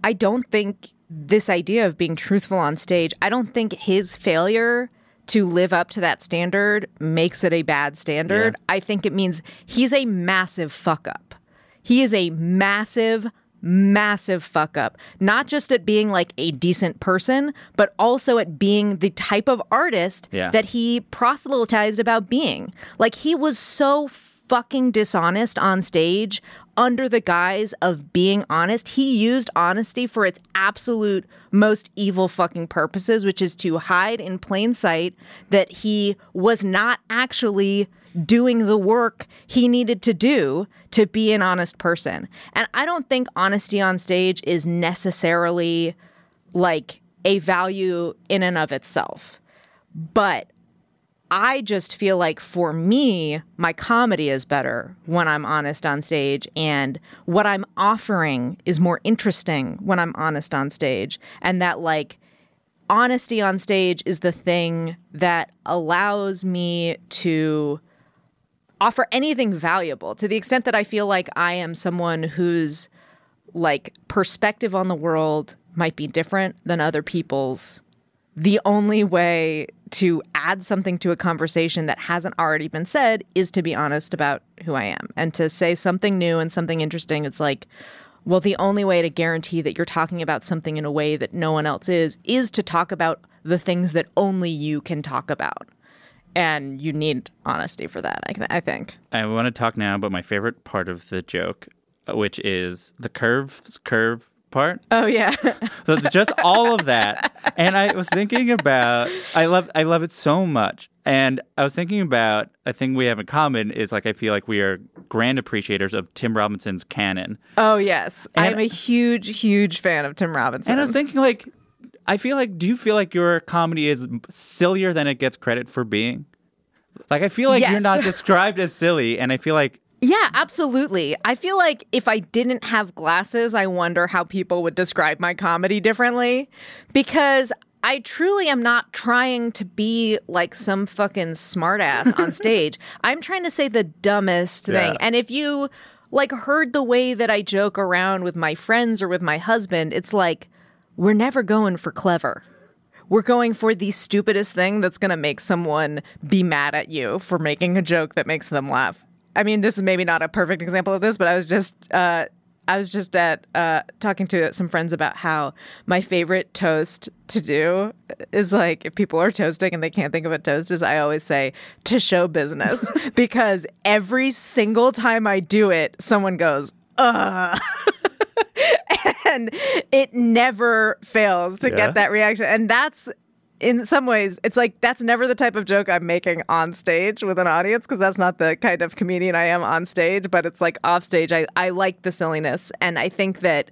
I don't think this idea of being truthful on stage, I don't think his failure to live up to that standard makes it a bad standard. Yeah. I think it means he's a massive fuck up. He is a massive fuck up, not just at being like a decent person, but also at being the type of artist that he proselytized about being. Like he was so fucking dishonest on stage under the guise of being honest. He used honesty for its absolute most evil fucking purposes, which is to hide in plain sight that he was not actually doing the work he needed to do to be an honest person. And I don't think honesty on stage is necessarily like a value in and of itself. But I just feel like for me, my comedy is better when I'm honest on stage, and what I'm offering is more interesting when I'm honest on stage. And that like honesty on stage is the thing that allows me to offer anything valuable to the extent that I feel like I am someone whose like perspective on the world might be different than other people's. The only way to add something to a conversation that hasn't already been said is to be honest about who I am and to say something new and something interesting. It's like, well, the only way to guarantee that you're talking about something in a way that no one else is to talk about the things that only you can talk about. And you need honesty for that, I think. I want to talk now about my favorite part of the joke, which is the curve part. Oh, yeah. So just all of that. And I was thinking about, I love it so much. And I was thinking about a thing we have in common is, like, I feel like we are grand appreciators of Tim Robinson's canon. Oh, yes. And I'm a huge, huge fan of Tim Robinson. And I was thinking, like, I feel like, do you feel like your comedy is sillier than it gets credit for being? Like, I feel like Yes. You're not described as silly, and I feel like... Yeah, absolutely. I feel like if I didn't have glasses, I wonder how people would describe my comedy differently, because I truly am not trying to be like some fucking smartass on stage. I'm trying to say the dumbest thing, and if you, like, heard the way that I joke around with my friends or with my husband, it's like... We're never going for clever. We're going for the stupidest thing that's going to make someone be mad at you for making a joke that makes them laugh. I mean, this is maybe not a perfect example of this, but I was just talking to some friends about how my favorite toast to do is, like, if people are toasting and they can't think of a toast, is I always say to show business, because every single time I do it, someone goes, ugh. And it never fails to get that reaction. And that's, in some ways, it's like, that's never the type of joke I'm making on stage with an audience, because that's not the kind of comedian I am on stage. But it's like off stage, I like the silliness. And I think that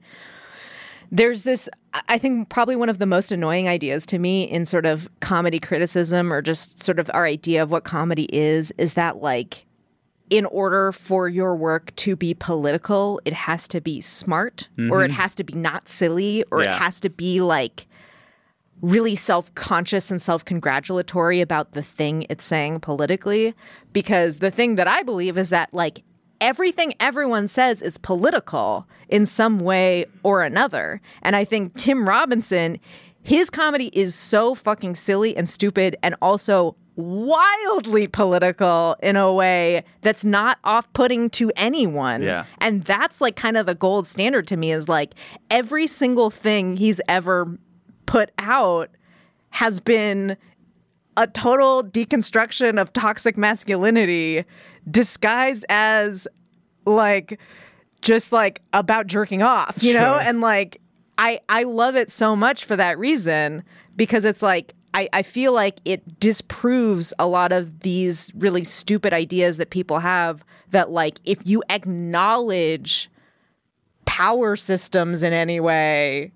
there's this, I think probably one of the most annoying ideas to me in sort of comedy criticism, or just sort of our idea of what comedy is that, like, in order for your work to be political, it has to be smart, mm-hmm. or it has to be not silly, or it has to be, like, really self-conscious and self-congratulatory about the thing it's saying politically. Because the thing that I believe is that, like, everything everyone says is political in some way or another. And I think Tim Robinson, his comedy is so fucking silly and stupid, and also wildly political in a way that's not off-putting to anyone. Yeah. And that's, like, kind of the gold standard to me, is, like, every single thing he's ever put out has been a total deconstruction of toxic masculinity disguised as, like, just, like, about jerking off, you know? And, like, I love it so much for that reason, because it's like, I feel like it disproves a lot of these really stupid ideas that people have that, like, if you acknowledge power systems in any way,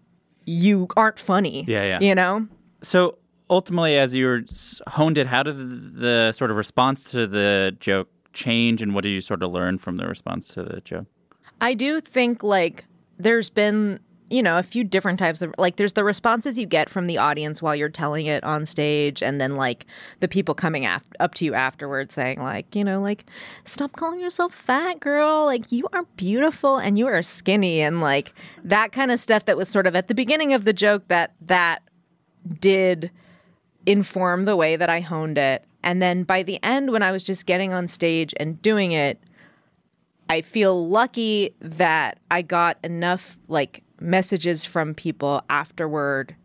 you aren't funny. Yeah. You know? So ultimately, as you were honed it, how did the sort of response to the joke change, and what do you sort of learn from the response to the joke? I do think, like, there's been... you know, a few different types of, like, there's the responses you get from the audience while you're telling it on stage, and then, like, the people coming up to you afterwards saying, like, you know, like, stop calling yourself fat, girl. Like, you are beautiful and you are skinny, and, like, that kind of stuff that was sort of at the beginning of the joke that did inform the way that I honed it. And then by the end, when I was just getting on stage and doing it, I feel lucky that I got enough, like, messages from people afterward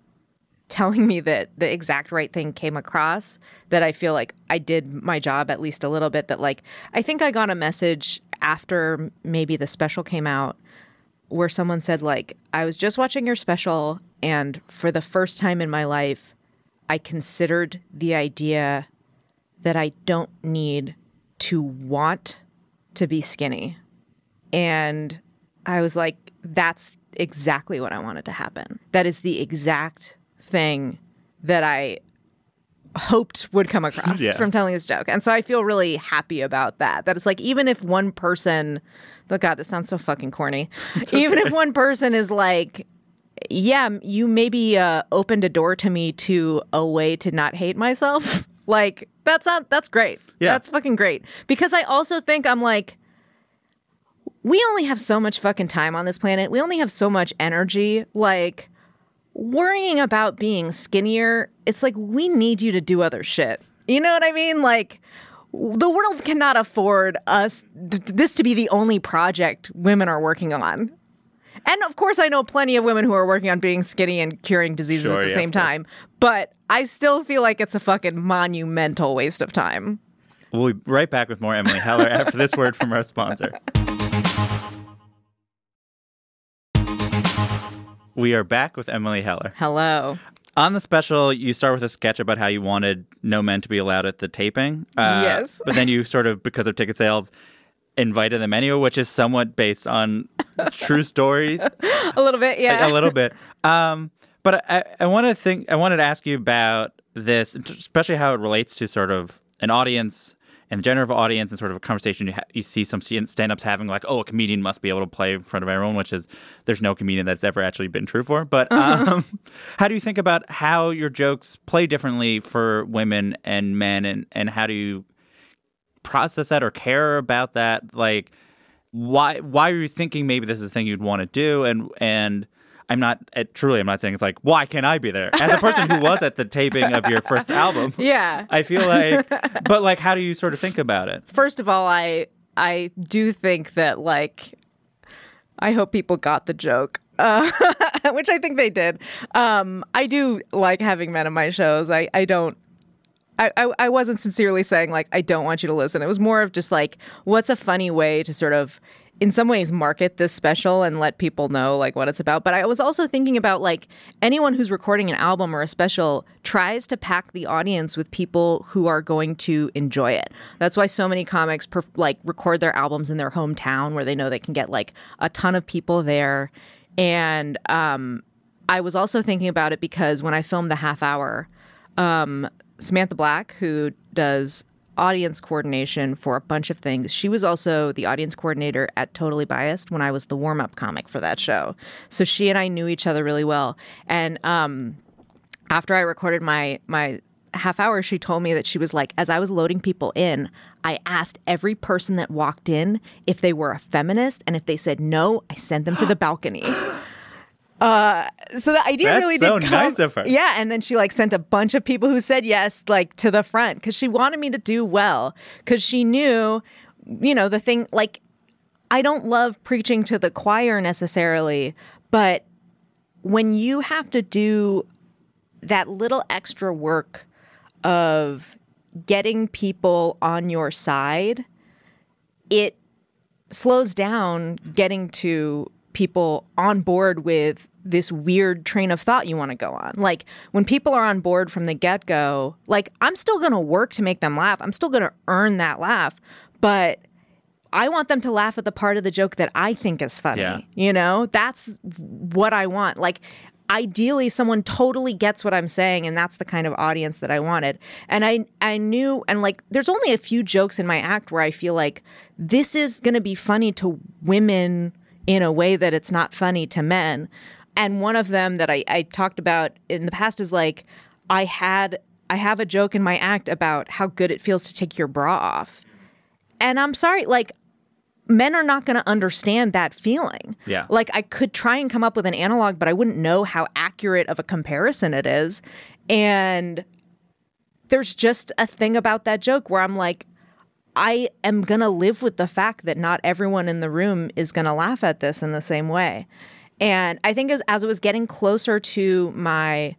telling me that the exact right thing came across, that I feel like I did my job at least a little bit. That, like, I think I got a message after maybe the special came out where someone said, like, I was just watching your special, and for the first time in my life, I considered the idea that I don't need to want to be skinny. And I was like, that's exactly what I wanted to happen. That is the exact thing that I hoped would come across from telling this joke. And so I feel really happy about that. That it's like, even if one person, oh God, this sounds so fucking corny. Okay. Even if one person is like, yeah, you maybe opened a door to me to a way to not hate myself. Like, that's great. Yeah. That's fucking great. Because I also think I'm like, we only have so much fucking time on this planet. We only have so much energy. Like, worrying about being skinnier, it's like, we need you to do other shit. You know what I mean? Like, the world cannot afford us this to be the only project women are working on. And of course, I know plenty of women who are working on being skinny and curing diseases at the same time. But I still feel like it's a fucking monumental waste of time. We'll be right back with more Emily Heller after this word from our sponsor. We are back with Emily Heller. Hello. On the special, you start with a sketch about how you wanted no men to be allowed at the taping. Yes. But then you sort of, because of ticket sales, invited them anyway, which is somewhat based on true stories. A little bit, yeah. Like, a little bit. But I wanted to ask you about this, especially how it relates to sort of an audience and the general audience and sort of a conversation you see some stand-ups having, like, oh, a comedian must be able to play in front of everyone, which is there's no comedian that's ever actually been true for. But how do you think about how your jokes play differently for women and men, and how do you process that or care about that? Like, why are you thinking maybe this is the thing you'd want to do? And I'm not saying it's like, why can't I be there? As a person who was at the taping of your first album, yeah, I feel like, but like, how do you sort of think about it? First of all, I do think that, like, I hope people got the joke, which I think they did. I do like having men in my shows. I wasn't sincerely saying, like, I don't want you to listen. It was more of just like, what's a funny way to sort of, in some ways, market this special and let people know, like, what it's about. But I was also thinking about, like, anyone who's recording an album or a special tries to pack the audience with people who are going to enjoy it. That's why so many comics record their albums in their hometown where they know they can get, like, a ton of people there. And I was also thinking about it because when I filmed the half hour, Samantha Black, who does audience coordination for a bunch of things. She was also the audience coordinator at Totally Biased when I was the warm-up comic for that show. So she and I knew each other really well. And after I recorded my half hour, she told me that she was like, as I was loading people in, I asked every person that walked in if they were a feminist, and if they said no, I sent them to the balcony. So the idea really did come. That's so nice of her. Yeah, and then she, like, sent a bunch of people who said yes, like, to the front, because she wanted me to do well, because she knew, you know, the thing, like, I don't love preaching to the choir necessarily, but when you have to do that little extra work of getting people on your side, it slows down getting to people on board with this weird train of thought you want to go on. Like, when people are on board from the get-go, like, I'm still going to work to make them laugh. I'm still going to earn that laugh. But I want them to laugh at the part of the joke that I think is funny. Yeah. You know? That's what I want. Like, ideally, someone totally gets what I'm saying, and that's the kind of audience that I wanted. And I knew, and, like, there's only a few jokes in my act where I feel like this is going to be funny to women in a way that it's not funny to men. And one of them that I talked about in the past is, like, I have a joke in my act about how good it feels to take your bra off. And I'm sorry, like, men are not going to understand that feeling. Yeah. Like, I could try and come up with an analog, but I wouldn't know how accurate of a comparison it is. And there's just a thing about that joke where I'm like, I am going to live with the fact that not everyone in the room is going to laugh at this in the same way. And I think as it was getting closer to my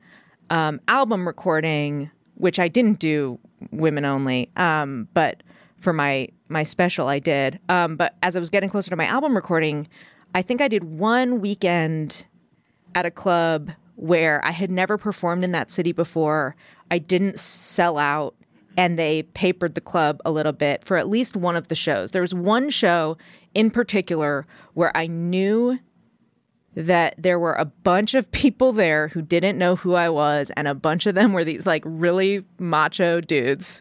album recording, which I didn't do women only, but for my special I did. But as I was getting closer to my album recording, I think I did one weekend at a club where I had never performed in that city before. I didn't sell out. And they papered the club a little bit for at least one of the shows. There was one show in particular where I knew that there were a bunch of people there who didn't know who I was, and a bunch of them were these, like, really macho dudes.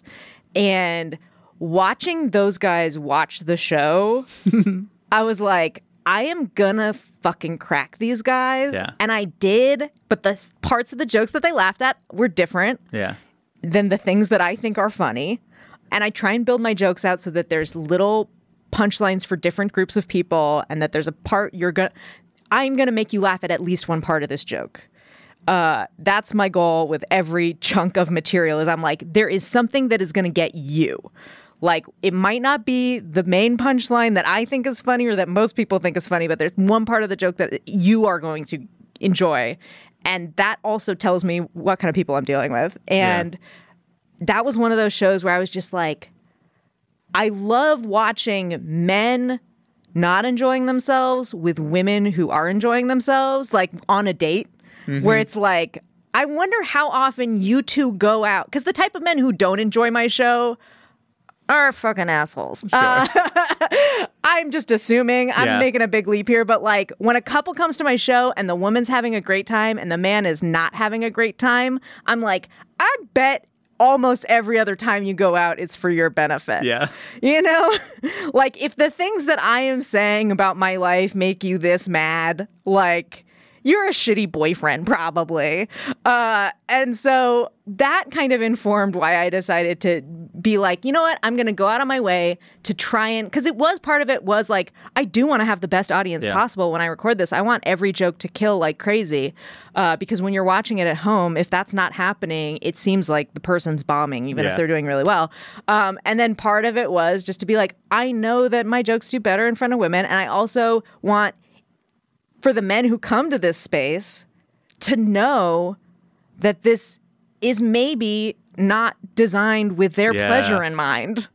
And watching those guys watch the show, I was like, I am gonna fucking crack these guys. Yeah. And I did, but the parts of the jokes that they laughed at were different. Yeah. Than the things that I think are funny. And I try and build my jokes out so that there's little punchlines for different groups of people, and that there's a part I'm going to make you laugh at least one part of this joke. That's my goal with every chunk of material, is I'm like, there is something that is going to get you. Like, it might not be the main punchline that I think is funny or that most people think is funny, but there's one part of the joke that you are going to enjoy. And that also tells me what kind of people I'm dealing with. And that was one of those shows where I was just like, I love watching men not enjoying themselves with women who are enjoying themselves, like on a date, where it's like, I wonder how often you two go out. Because the type of men who don't enjoy my show are fucking assholes. Sure. I'm just assuming. I'm making a big leap here. But like, when a couple comes to my show and the woman's having a great time and the man is not having a great time, I'm like, I bet almost every other time you go out, it's for your benefit. Yeah. You know? Like, if the things that I am saying about my life make you this mad, like, you're a shitty boyfriend, probably. And so that kind of informed why I decided to be like, you know what? I'm going to go out of my way to try and, because it was, part of it was like, I do want to have the best audience possible when I record this. I want every joke to kill like crazy. Because when you're watching it at home, if that's not happening, it seems like the person's bombing, even if they're doing really well. And then part of it was just to be like, I know that my jokes do better in front of women. And I also want, for the men who come to this space, to know that this is maybe not designed with their pleasure in mind,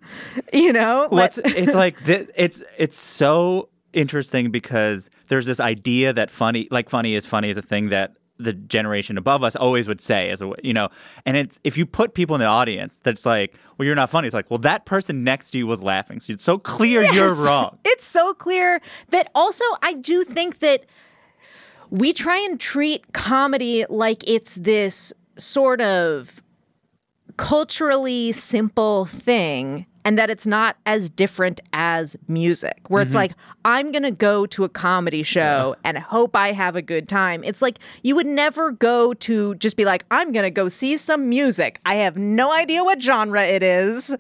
you know? Well, it's like, it's so interesting because there's this idea that funny is a thing that the generation above us always would say, as a, you know, and it's, if you put people in the audience that's like, well, you're not funny, it's like, well, that person next to you was laughing, so it's so clear you're wrong. It's so clear that also I do think that we try and treat comedy like it's this sort of culturally simple thing and that it's not as different as music, where it's like, I'm going to go to a comedy show and hope I have a good time. It's like, you would never go to just be like, I'm going to go see some music. I have no idea what genre it is.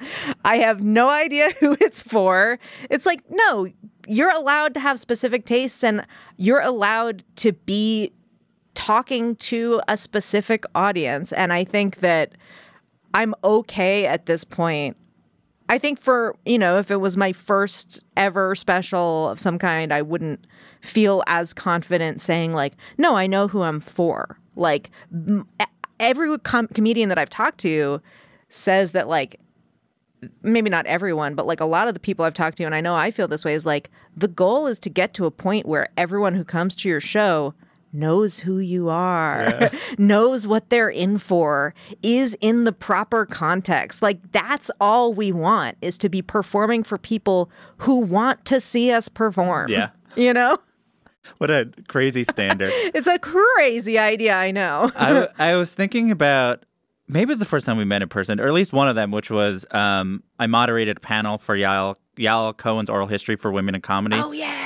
I have no idea who it's for. It's like, no, you're allowed to have specific tastes and you're allowed to be talking to a specific audience. And I think that I'm okay at this point. I think for, you know, if it was my first ever special of some kind, I wouldn't feel as confident saying like, no, I know who I'm for. Like, every comedian that I've talked to says that, like, maybe not everyone, but like a lot of the people I've talked to, and I know I feel this way, is like, the goal is to get to a point where everyone who comes to your show knows who you are, knows what they're in for, is in the proper context. Like, that's all we want, is to be performing for people who want to see us perform. Yeah. You know? What a crazy standard. It's a crazy idea, I know. I was thinking about, maybe it was the first time we met in person, or at least one of them, which was I moderated a panel for Yale Cohen's Oral History for Women in Comedy. Oh, yeah.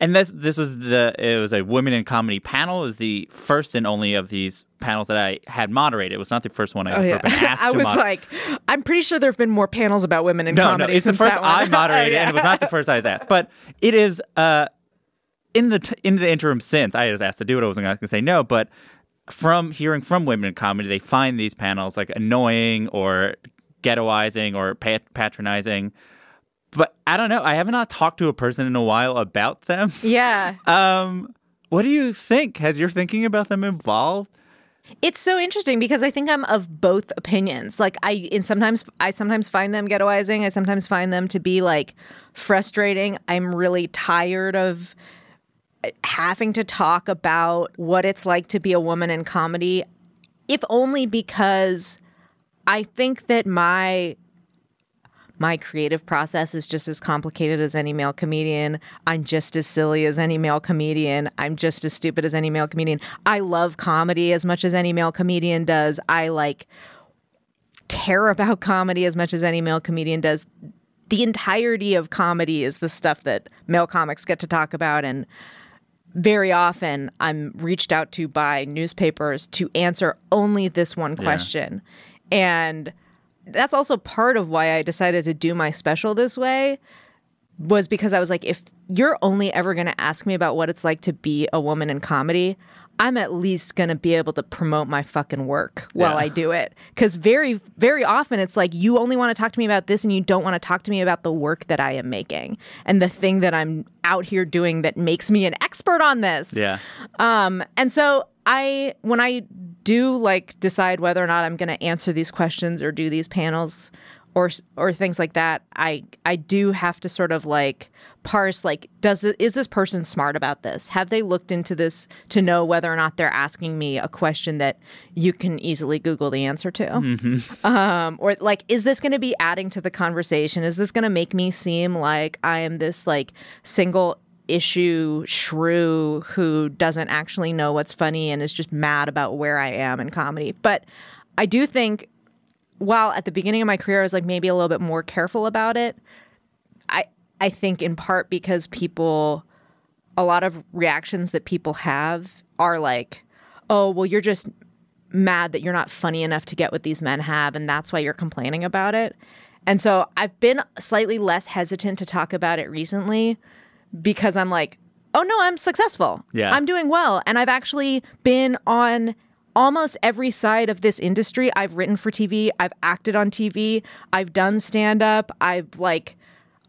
And this was it was a Women in Comedy panel. It was the first and only of these panels that I had moderated. It was not the first one I ever been asked to moderate. I was like, I'm pretty sure there have been more panels about women in comedy. No, it's since the first I moderated, and it was not the first I was asked. But it is, in the interim since, I was asked to do it. I wasn't going to say no, but from hearing from women in comedy, they find these panels like annoying or ghettoizing or patronizing. But I don't know. I have not talked to a person in a while about them. Yeah. What do you think? Has your thinking about them evolved? It's so interesting because I think I'm of both opinions. Like, I sometimes find them ghettoizing. I sometimes find them to be like frustrating. I'm really tired of having to talk about what it's like to be a woman in comedy, if only because I think that my creative process is just as complicated as any male comedian. I'm just as silly as any male comedian. I'm just as stupid as any male comedian. I love comedy as much as any male comedian does. I like care about comedy as much as any male comedian does. The entirety of comedy is the stuff that male comics get to talk about, and very often I'm reached out to by newspapers to answer only this one question. Yeah. And that's also part of why I decided to do my special this way, was because I was like, if you're only ever going to ask me about what it's like to be a woman in comedy, I'm at least going to be able to promote my fucking work while I do it. Because very, very often it's like, you only want to talk to me about this and you don't want to talk to me about the work that I am making and the thing that I'm out here doing that makes me an expert on this. Yeah. And so when I do like decide whether or not I'm going to answer these questions or do these panels or things like that, I do have to sort of like parse, like, is this person smart about this? Have they looked into this to know whether or not they're asking me a question that you can easily Google the answer to? Mm-hmm. Or like, is this going to be adding to the conversation? Is this going to make me seem like I am this like single issue shrew who doesn't actually know what's funny and is just mad about where I am in comedy? But I do think, while at the beginning of my career I was like maybe a little bit more careful about it, I think in part because a lot of reactions that people have are like, oh, well, you're just mad that you're not funny enough to get what these men have, and that's why you're complaining about it. And so I've been slightly less hesitant to talk about it recently because I'm like, oh, no, I'm successful. Yeah. I'm doing well. And I've actually been on almost every side of this industry. I've written for TV. I've acted on TV. I've done stand-up. I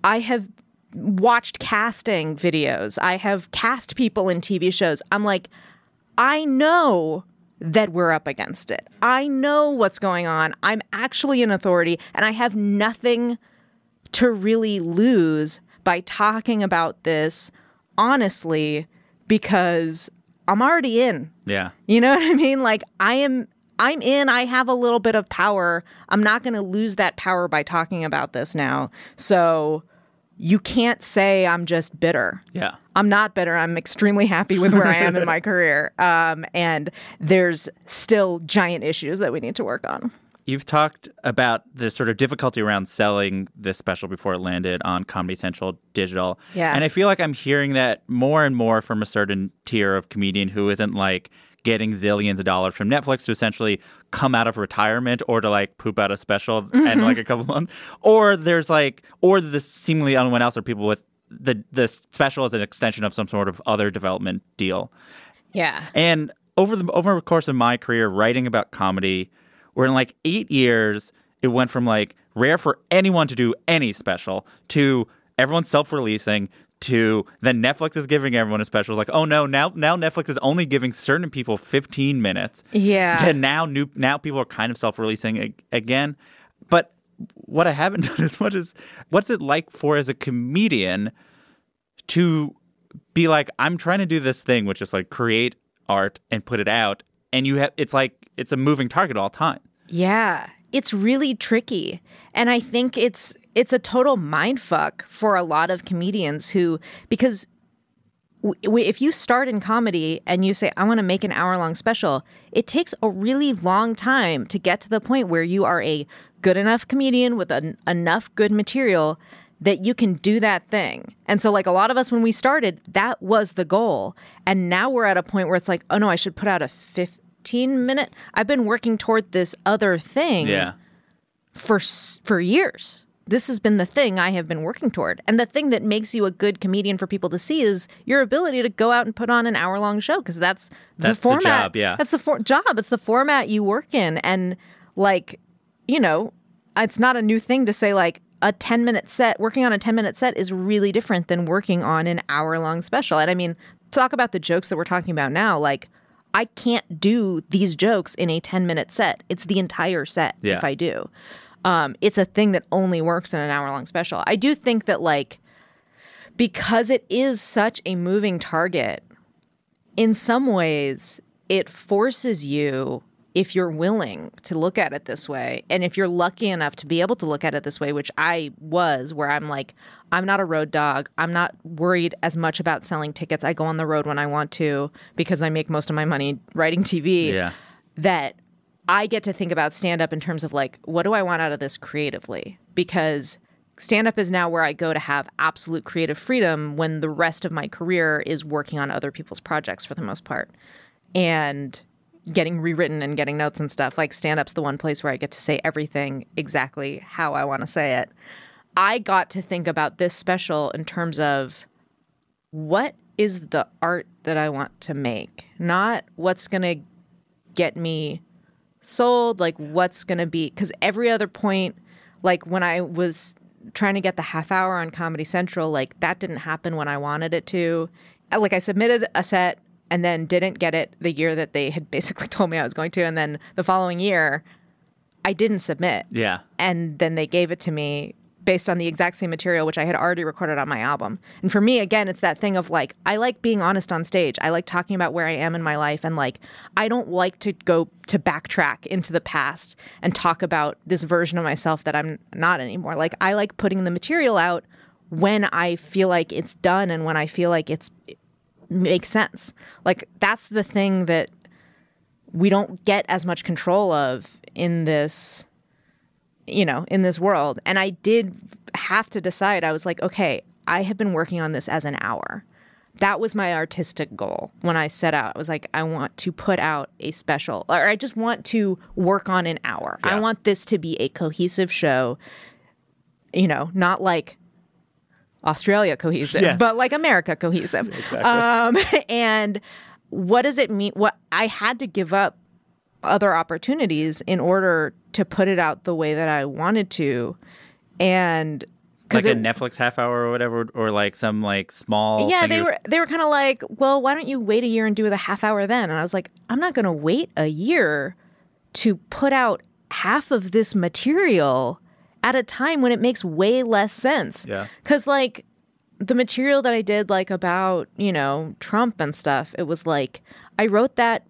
have watched casting videos. I have cast people in TV shows. I'm like, I know that we're up against it. I know what's going on. I'm actually an authority, and I have nothing to really lose by talking about this honestly because I'm already in. Yeah. You know what I mean? Like, I'm in, I have a little bit of power. I'm not going to lose that power by talking about this now. So you can't say I'm just bitter. Yeah. I'm not bitter. I'm extremely happy with where I am in my career. And there's still giant issues that we need to work on. You've talked about the sort of difficulty around selling this special before it landed on Comedy Central Digital. Yeah. And I feel like I'm hearing that more and more from a certain tier of comedian who isn't like getting zillions of dollars from Netflix to essentially come out of retirement or to like poop out a special mm-hmm. and like a couple months. Or there's like, or the seemingly anyone else are people with the special as an extension of some sort of other development deal. Yeah. And over the course of my career writing about comedy, where in like 8 years, it went from like rare for anyone to do any special to everyone self-releasing to then Netflix is giving everyone a special. It's like, oh no, now Netflix is only giving certain people 15 minutes. Yeah. To now people are kind of self-releasing again. But what I haven't done as much is, what's it like for as a comedian to be like, I'm trying to do this thing, which is like create art and put it out. And it's like, it's a moving target all the time. Yeah, it's really tricky. And I think it's a total mindfuck for a lot of comedians who, because if you start in comedy and you say, I want to make an hour-long special, it takes a really long time to get to the point where you are a good enough comedian with enough good material that you can do that thing. And so like a lot of us, when we started, that was the goal. And now we're at a point where it's like, oh no, I should put out a 15-minute. I've been working toward this other thing for years. This has been the thing I have been working toward. And the thing that makes you a good comedian for people to see is your ability to go out and put on an hour-long show, because that's the format. That's the job, yeah. That's the job. It's the format you work in. And like, you know, it's not a new thing to say like, working on a 10-minute set is really different than working on an hour-long special. And I mean, talk about the jokes that we're talking about now. Like, I can't do these jokes in a 10-minute set. It's the entire set if I do. It's a thing that only works in an hour-long special. I do think that, like, because it is such a moving target, in some ways it forces you, if you're willing to look at it this way, and if you're lucky enough to be able to look at it this way, which I was, where I'm like, I'm not a road dog. I'm not worried as much about selling tickets. I go on the road when I want to because I make most of my money writing TV. Yeah. That I get to think about stand-up in terms of like, what do I want out of this creatively? Because stand-up is now where I go to have absolute creative freedom when the rest of my career is working on other people's projects for the most part. And getting rewritten and getting notes and stuff. Like, stand-up's the one place where I get to say everything exactly how I want to say it. I got to think about this special in terms of, what is the art that I want to make, not what's going to get me sold, like what's going to be, because every other point, like when I was trying to get the half hour on Comedy Central, like that didn't happen when I wanted it to. Like I submitted a set and then didn't get it the year that they had basically told me I was going to. And then the following year, I didn't submit. Yeah. And then they gave it to me based on the exact same material, which I had already recorded on my album. And for me, again, it's that thing of like, I like being honest on stage. I like talking about where I am in my life. And like, I don't like to go to backtrack into the past and talk about this version of myself that I'm not anymore. Like, I like putting the material out when I feel like it's done and when I feel like it makes sense. Like, that's the thing that we don't get as much control of in this, you know, in this world. And I did have to decide. I was like, okay, I have been working on this as an hour. That was my artistic goal when I set out. I was like, I want to put out a special, or I just want to work on an hour. Yeah. I want this to be a cohesive show, you know, not like Australia cohesive, yes, but like America cohesive. Exactly. And what does it mean? What I had to give up other opportunities in order to put it out the way that I wanted to. And like a Netflix half hour or whatever, or like some like small. Yeah, they were kind of like, well, why don't you wait a year and do the half hour then? And I was like, I'm not going to wait a year to put out half of this material at a time when it makes way less sense. Yeah. Because like the material that I did like about, you know, Trump and stuff, it was like I wrote that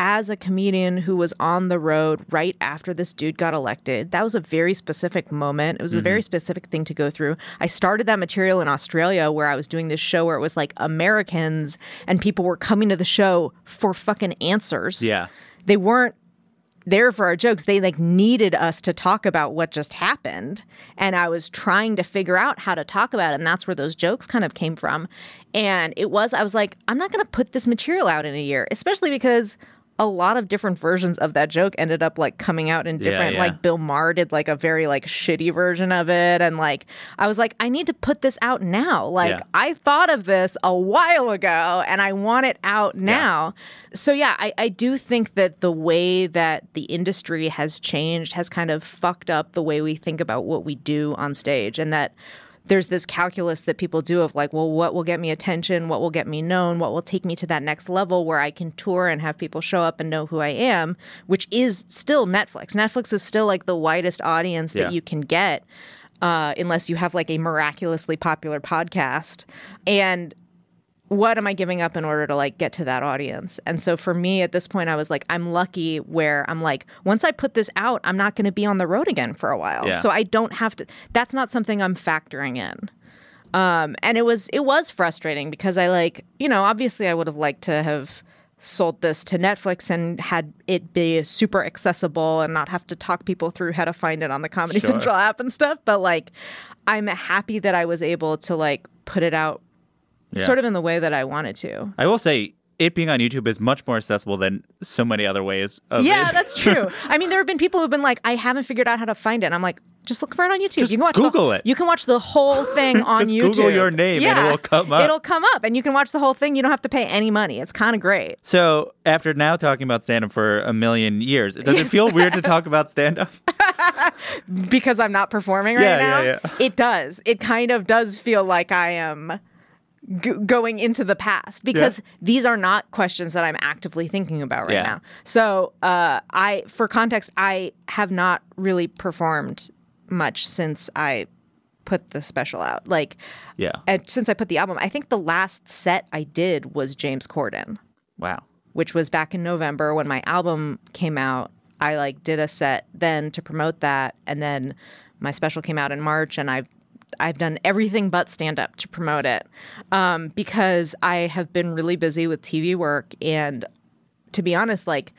as a comedian who was on the road right after this dude got elected. That was a very specific moment. It was a very specific thing to go through. I started that material in Australia where I was doing this show where it was like Americans and people were coming to the show for fucking answers. Yeah. They weren't there for our jokes. They like needed us to talk about what just happened. And I was trying to figure out how to talk about it. And that's where those jokes kind of came from. And I was like, I'm not going to put this material out in a year, especially because a lot of different versions of that joke ended up like coming out in different, like Bill Maher did like a very like shitty version of it. And like, I was like, I need to put this out now. Like I thought of this a while ago and I want it out now. Yeah. So yeah, I do think that the way that the industry has changed has kind of fucked up the way we think about what we do on stage, and that there's this calculus that people do of like, well, what will get me attention? What will get me known? What will take me to that next level where I can tour and have people show up and know who I am, which is still Netflix. Netflix is still like the widest audience that you can get, unless you have like a miraculously popular podcast. And what am I giving up in order to like get to that audience? And so for me at this point, I was like, I'm lucky where I'm like, once I put this out, I'm not going to be on the road again for a while. Yeah. So I don't have to, that's not something I'm factoring in. And it was frustrating because I like, you know, obviously I would have liked to have sold this to Netflix and had it be super accessible and not have to talk people through how to find it on the Comedy Central app and stuff. But like, I'm happy that I was able to like put it out sort of in the way that I wanted to. I will say, it being on YouTube is much more accessible than so many other ways of it. That's true. I mean, there have been people who've been like, I haven't figured out how to find it. And I'm like, just look for it on YouTube. Just you can watch Google it. You can watch the whole thing on YouTube. Just Google your name and it will come up. It'll come up and you can watch the whole thing. You don't have to pay any money. It's kind of great. So after now talking about stand-up for a million years, does it feel weird to talk about stand-up? Because I'm not performing right now? Yeah. It does. It kind of does feel like I am going into the past, because these are not questions that I'm actively thinking about right now. So for context, I have not really performed much since I put the special out. Like, since I put the album, I think the last set I did was James Corden. Wow. Which was back in November when my album came out. I like did a set then to promote that. And then my special came out in March, and I've done everything but stand-up to promote it, because I have been really busy with TV work. And to be honest, like,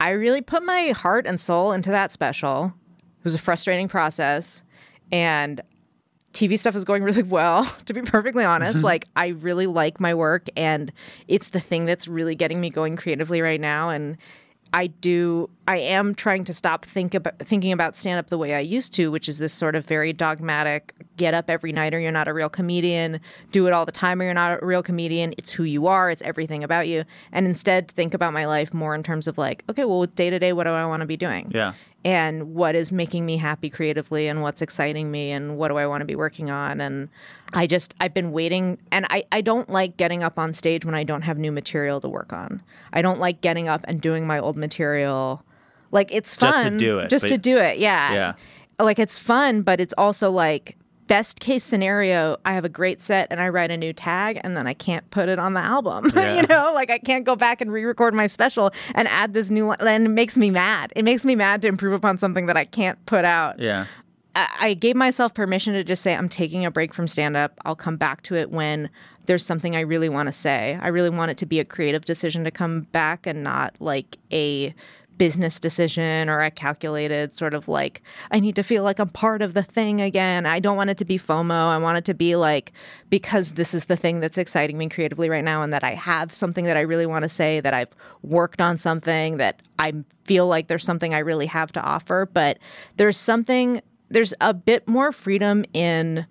I really put my heart and soul into that special. It was a frustrating process, and TV stuff is going really well, to be perfectly honest. Like, I really like my work, and it's the thing that's really getting me going creatively right now. And I am trying to stop thinking about stand-up the way I used to, which is this sort of very dogmatic, get up every night or you're not a real comedian, do it all the time or you're not a real comedian, it's who you are, it's everything about you, and instead think about my life more in terms of like, okay, well, day-to-day, what do I want to be doing? Yeah. And what is making me happy creatively and what's exciting me and what do I want to be working on? And I've been waiting. And I don't like getting up on stage when I don't have new material to work on. I don't like getting up and doing my old material. Like, it's fun. Just to do it. Just to do it, yeah. Yeah. Like, it's fun, but it's also like, best case scenario, I have a great set and I write a new tag and then I can't put it on the album. Yeah. You know, like I can't go back and re-record my special and add this new line. And it makes me mad. It makes me mad to improve upon something that I can't put out. Yeah. I gave myself permission to just say, I'm taking a break from stand-up. I'll come back to it when there's something I really want to say. I really want it to be a creative decision to come back and not like a business decision or a calculated sort of like, I need to feel like I'm part of the thing again. I don't want it to be FOMO. I want it to be like, because this is the thing that's exciting me creatively right now and that I have something that I really want to say, that I've worked on something, that I feel like there's something I really have to offer. But there's a bit more freedom in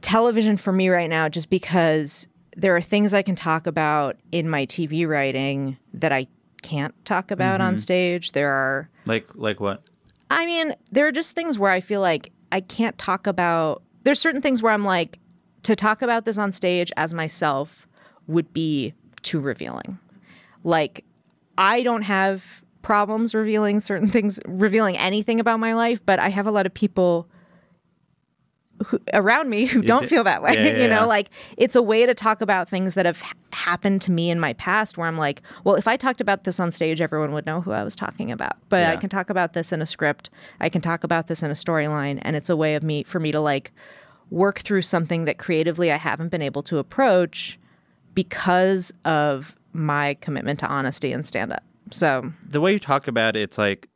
television for me right now, just because there are things I can talk about in my TV writing that I can't talk about on stage. There are like what? I mean, there are just things where I feel like I can't talk about. There's certain things where I'm like, to talk about this on stage as myself would be too revealing. Like, I don't have problems revealing certain things, revealing anything about my life, but I have a lot of people around me who don't feel that way. Yeah, you know, like, it's a way to talk about things that have happened to me in my past where I'm like, well, if I talked about this on stage, everyone would know who I was talking about. But I can talk about this in a script. I can talk about this in a storyline. And it's a way for me to like work through something that creatively I haven't been able to approach because of my commitment to honesty and stand up. So the way you talk about it, it's like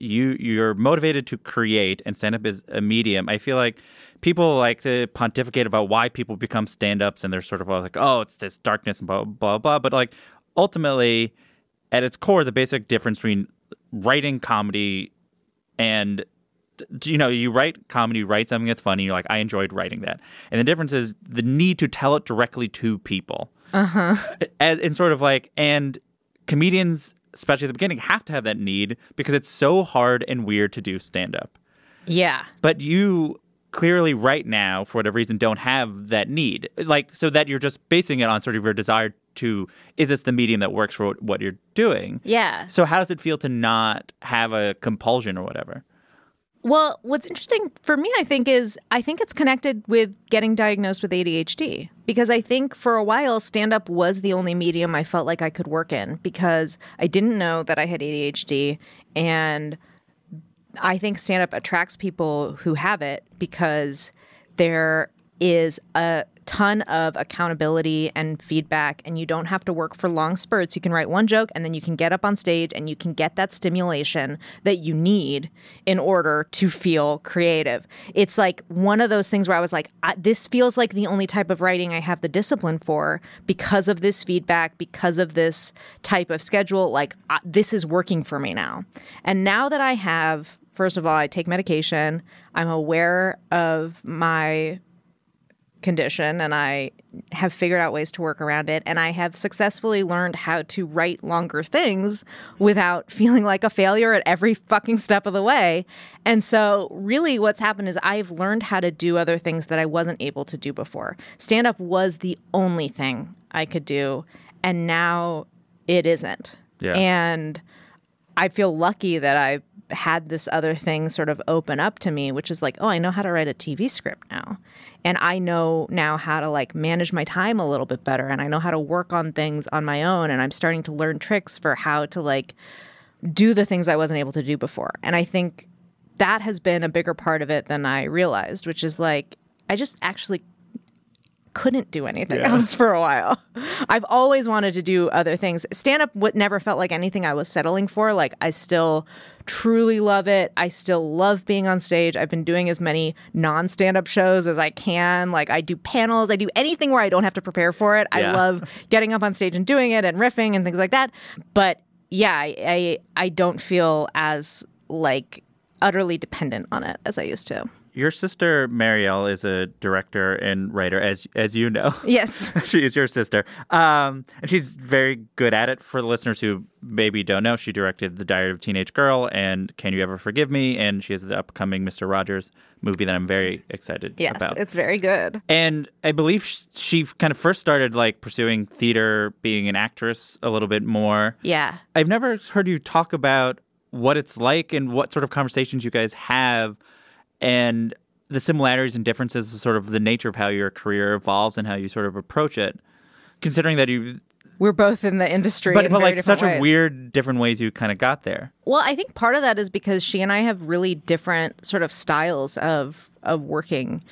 you're motivated to create, and stand up is a medium. I feel like people like to pontificate about why people become stand-ups, and they're sort of like, oh, it's this darkness and blah, blah, blah. But like, ultimately, at its core, the basic difference between writing comedy and, you know, you write comedy, you write something that's funny, you're like, I enjoyed writing that. And the difference is the need to tell it directly to people. Uh-huh. And sort of like, and comedians, especially at the beginning, have to have that need because it's so hard and weird to do stand-up. Yeah. But you clearly right now, for whatever reason, don't have that need. Like, so that you're just basing it on sort of your desire to, is this the medium that works for what you're doing? Yeah. So how does it feel to not have a compulsion or whatever? Well, what's interesting for me, I think it's connected with getting diagnosed with ADHD, because I think for a while stand-up was the only medium I felt like I could work in because I didn't know that I had ADHD, and I think stand-up attracts people who have it because there is a ton of accountability and feedback, and you don't have to work for long spurts. You can write one joke, and then you can get up on stage, and you can get that stimulation that you need in order to feel creative. It's like one of those things where I was like, this feels like the only type of writing I have the discipline for because of this feedback, because of this type of schedule. Like, this is working for me now. And now that I have, first of all, I take medication. I'm aware of my condition, and I have figured out ways to work around it, and I have successfully learned how to write longer things without feeling like a failure at every fucking step of the way. And so really what's happened is I've learned how to do other things that I wasn't able to do before. Stand-up was the only thing I could do, and now it isn't. Yeah. And I feel lucky that I've had this other thing sort of open up to me, which is like, oh, I know how to write a TV script now. And I know now how to like manage my time a little bit better. And I know how to work on things on my own. And I'm starting to learn tricks for how to like do the things I wasn't able to do before. And I think that has been a bigger part of it than I realized, which is like, I just actually couldn't do anything else for a while. I've always wanted to do other things. Stand-up never felt like anything I was settling for. Like, I still truly love it. I still love being on stage. I've been doing as many non-stand-up shows as I can. Like, I do panels. I do anything where I don't have to prepare for it. Yeah. I love getting up on stage and doing it and riffing and things like that. But yeah, I don't feel as like utterly dependent on it as I used to. Your sister Marielle is a director and writer, as you know. Yes, she is your sister, and she's very good at it. For the listeners who maybe don't know, she directed The Diary of a Teenage Girl and Can You Ever Forgive Me? And she has the upcoming Mr. Rogers movie that I'm very excited about. Yes, it's very good. And I believe she kind of first started like pursuing theater, being an actress a little bit more. Yeah, I've never heard you talk about what it's like and what sort of conversations you guys have. And the similarities and differences of sort of the nature of how your career evolves and how you sort of approach it, considering that we're both in the industry, but like such a weird different ways you kind of got there. Well, I think part of that is because she and I have really different sort of styles of working.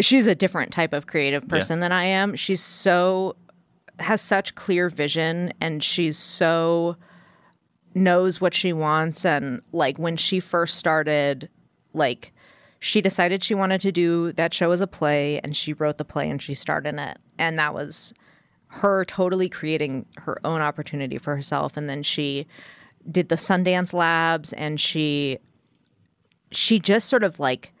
She's a different type of creative person than I am. She's has such clear vision, and she's so knows what she wants. And like when she first started, like, she decided she wanted to do that show as a play, and she wrote the play and she starred in it. And that was her totally creating her own opportunity for herself. And then she did the Sundance Labs, and she just sort of like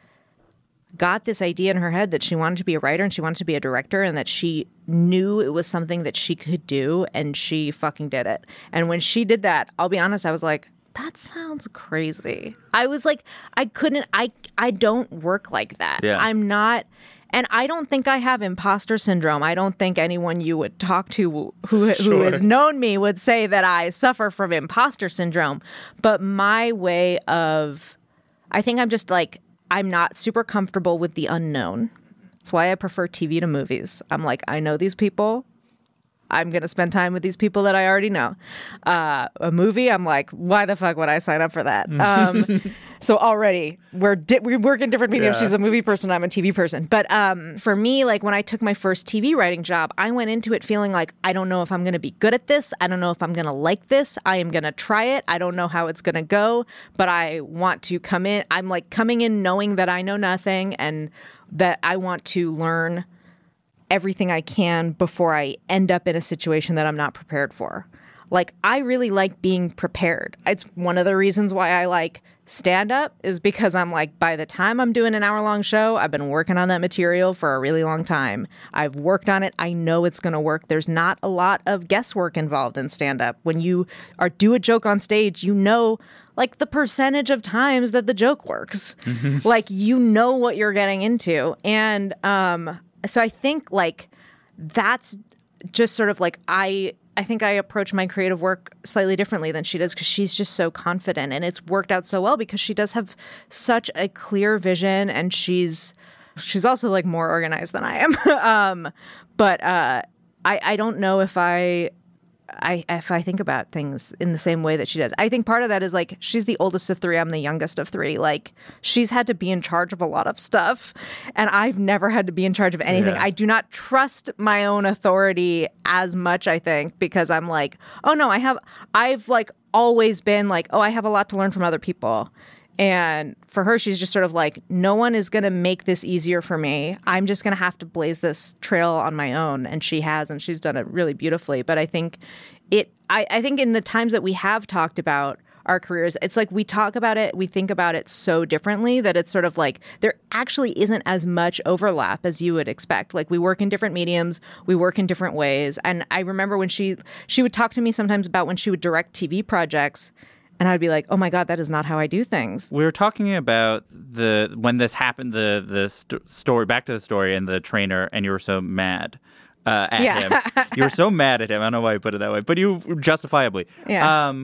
got this idea in her head that she wanted to be a writer and she wanted to be a director, and that she knew it was something that she could do, and she fucking did it. And when she did that, I'll be honest, I was like, that sounds crazy. I was like, I don't work like that. Yeah. I'm not, and I don't think I have imposter syndrome. I don't think anyone you would talk to who has known me would say that I suffer from imposter syndrome. But my way of, I think I'm just like, I'm not super comfortable with the unknown. That's why I prefer TV to movies. I'm like, I know these people. I'm going to spend time with these people that I already know. A movie, I'm like, why the fuck would I sign up for that? So already, we work in different mediums. Yeah. She's a movie person, I'm a TV person. But for me, like when I took my first TV writing job, I went into it feeling like, I don't know if I'm going to be good at this. I don't know if I'm going to like this. I am going to try it. I don't know how it's going to go, but I want to come in. I'm like coming in knowing that I know nothing and that I want to learn everything I can before I end up in a situation that I'm not prepared for. Like, I really like being prepared. It's one of the reasons why I like stand-up is because I'm like, by the time I'm doing an hour-long show, I've been working on that material for a really long time. I've worked on it. I know it's going to work. There's not a lot of guesswork involved in stand-up. When you do a joke on stage, you know, like, the percentage of times that the joke works. Mm-hmm. Like, you know what you're getting into. And so I think like that's just sort of like I think I approach my creative work slightly differently than she does because she's just so confident, and it's worked out so well because she does have such a clear vision, and she's also like more organized than I am. But I don't know if I think about things in the same way that she does. I think part of that is like she's the oldest of three. I'm the youngest of three. Like she's had to be in charge of a lot of stuff, and I've never had to be in charge of anything. Yeah. I do not trust my own authority as much, I think, because I'm like, oh no, I've like always been like, oh, I have a lot to learn from other people. And for her, she's just sort of like, no one is going to make this easier for me. I'm just going to have to blaze this trail on my own. And she has, and she's done it really beautifully. But I think I think in the times that we have talked about our careers, it's like we talk about it, we think about it so differently that it's sort of like there actually isn't as much overlap as you would expect. Like we work in different mediums, we work in different ways. And I remember when she would talk to me sometimes about when she would direct TV projects, and I'd be like, oh my God, that is not how I do things. We were talking about when this happened, the story, back to the story and the trainer, and you were so mad at him. You were so mad at him. I don't know why you put it that way, but you justifiably. Yeah.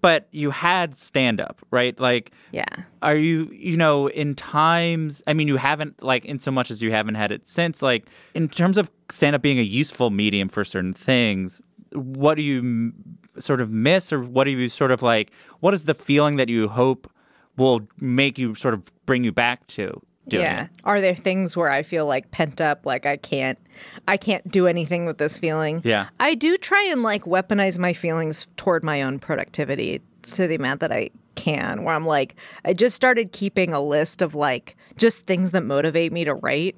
But you had stand-up, right? Like, yeah. Are you know, in times, I mean, you haven't, like, in so much as you haven't had it since, like, in terms of stand-up being a useful medium for certain things, what do you sort of miss, or what do you sort of like, what is the feeling that you hope will make you sort of bring you back to doing it? Are there things where I feel like pent up, like I can't do anything with this feeling? Yeah. I do try and like weaponize my feelings toward my own productivity to the amount that I can, where I'm like, I just started keeping a list of like just things that motivate me to write.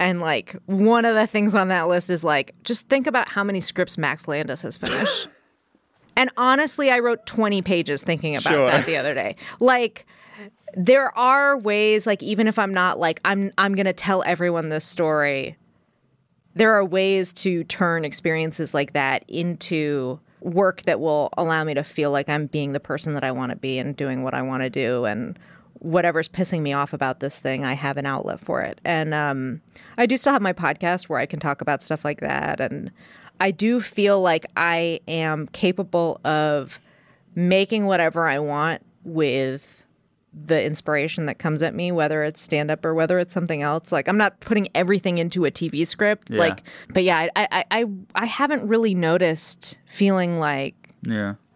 And, like, one of the things on that list is, like, just think about how many scripts Max Landis has finished. And honestly, I wrote 20 pages thinking about that the other day. Like, there are ways, like, even if I'm not like, I'm going to tell everyone this story, there are ways to turn experiences like that into work that will allow me to feel like I'm being the person that I want to be and doing what I want to do. And whatever's pissing me off about this thing, I have an outlet for it. And I do still have my podcast where I can talk about stuff like that. And I do feel like I am capable of making whatever I want with the inspiration that comes at me, whether it's stand-up or whether it's something else. Like, I'm not putting everything into a TV script. Yeah. Like, but yeah, I haven't really noticed feeling like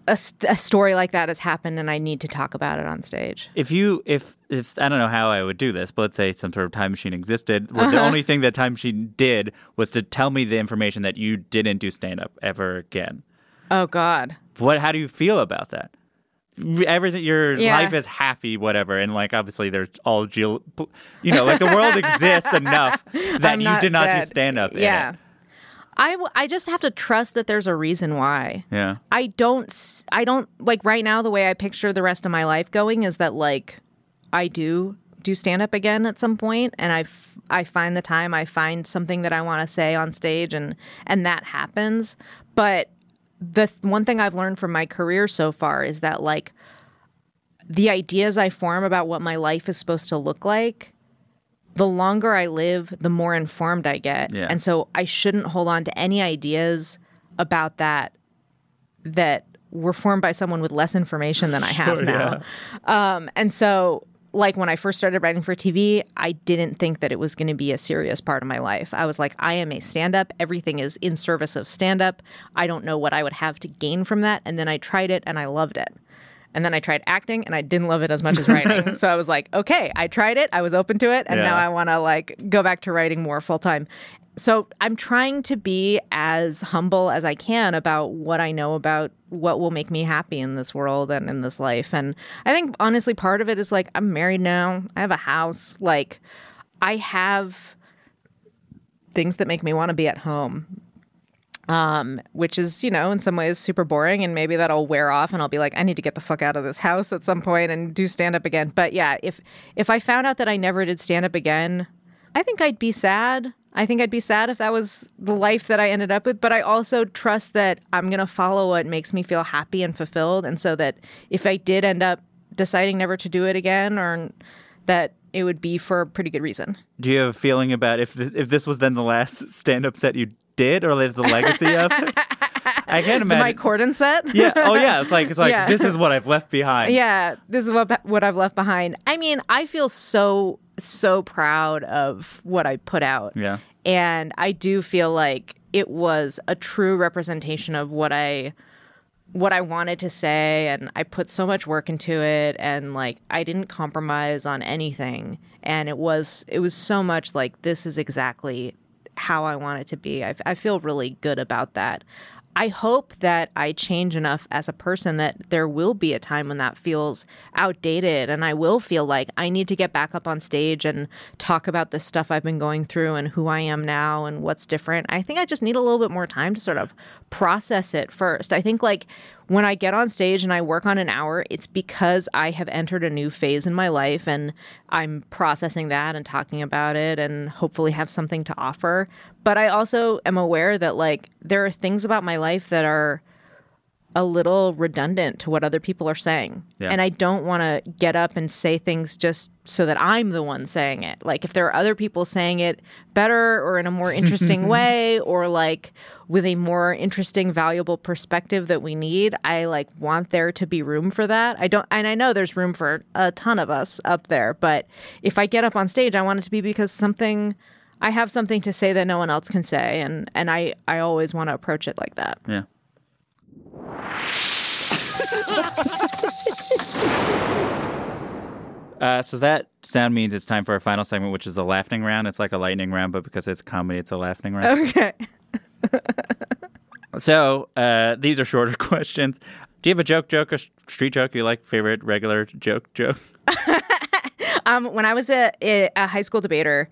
a story like that has happened and I need to talk about it on stage. If I don't know how I would do this, but let's say some sort of time machine existed where the only thing that time machine did was to tell me the information that you didn't do stand-up ever again. Oh, God. How do you feel about that? Everything, your life is happy, whatever, and like obviously there's all you know, like the world exists enough that you did not do stand up. Yeah, in it. I just have to trust that there's a reason why. Yeah, I don't like right now. The way I picture the rest of my life going is that like I do stand up again at some point, and I find the time, I find something that I want to say on stage, and that happens, but. The one thing I've learned from my career so far is that, like, the ideas I form about what my life is supposed to look like, the longer I live, the more informed I get. Yeah. And so I shouldn't hold on to any ideas about that were formed by someone with less information than I have now. Yeah. And so, like, when I first started writing for TV, I didn't think that it was going to be a serious part of my life. I was like, I am a stand-up. Everything is in service of stand-up. I don't know what I would have to gain from that. And then I tried it, and I loved it. And then I tried acting, and I didn't love it as much as writing. So I was like, okay, I tried it. I was open to it. And now I want to, like, go back to writing more full-time. So I'm trying to be as humble as I can about what I know about what will make me happy in this world and in this life. And I think, honestly, part of it is, like, I'm married now. I have a house. Like, I have things that make me want to be at home, which is, you know, in some ways super boring. And maybe that'll wear off and I'll be like, I need to get the fuck out of this house at some point and do stand-up again. But, yeah, if I found out that I never did stand-up again, I think I'd be sad. I think I'd be sad if that was the life that I ended up with, but I also trust that I'm going to follow what makes me feel happy and fulfilled, and so that if I did end up deciding never to do it again, or that it would be for a pretty good reason. Do you have a feeling about if this was then the last stand-up set you did, or is the legacy of it? I can't imagine. My Corden set? Yeah. Oh, yeah. It's like this is what I've left behind. Yeah. This is what I've left behind. I mean, I feel so proud of what I put out. Yeah. And I do feel like it was a true representation of what I wanted to say, and I put so much work into it, and like I didn't compromise on anything, and it was so much like this is exactly how I want it to be. I feel really good about that. I hope that I change enough as a person that there will be a time when that feels outdated, and I will feel like I need to get back up on stage and talk about the stuff I've been going through and who I am now and what's different. I think I just need a little bit more time to sort of process it first. I think like when I get on stage and I work on an hour, it's because I have entered a new phase in my life and I'm processing that and talking about it and hopefully have something to offer. But I also am aware that like there are things about my life that are a little redundant to what other people are saying. Yeah. And I don't want to get up and say things just so that I'm the one saying it. Like if there are other people saying it better or in a more interesting way or like with a more interesting, valuable perspective that we need, I like want there to be room for that. And I know there's room for a ton of us up there, but if I get up on stage, I want it to be because I have something to say that no one else can say, and I always want to approach it like that. Yeah. So that sound means it's time for our final segment, which is the laughing round. It's like a lightning round, but because it's comedy, it's a laughing round. Okay. So these are shorter questions. Do you have a joke, a street joke? You like favorite regular joke? When I was a high school debater,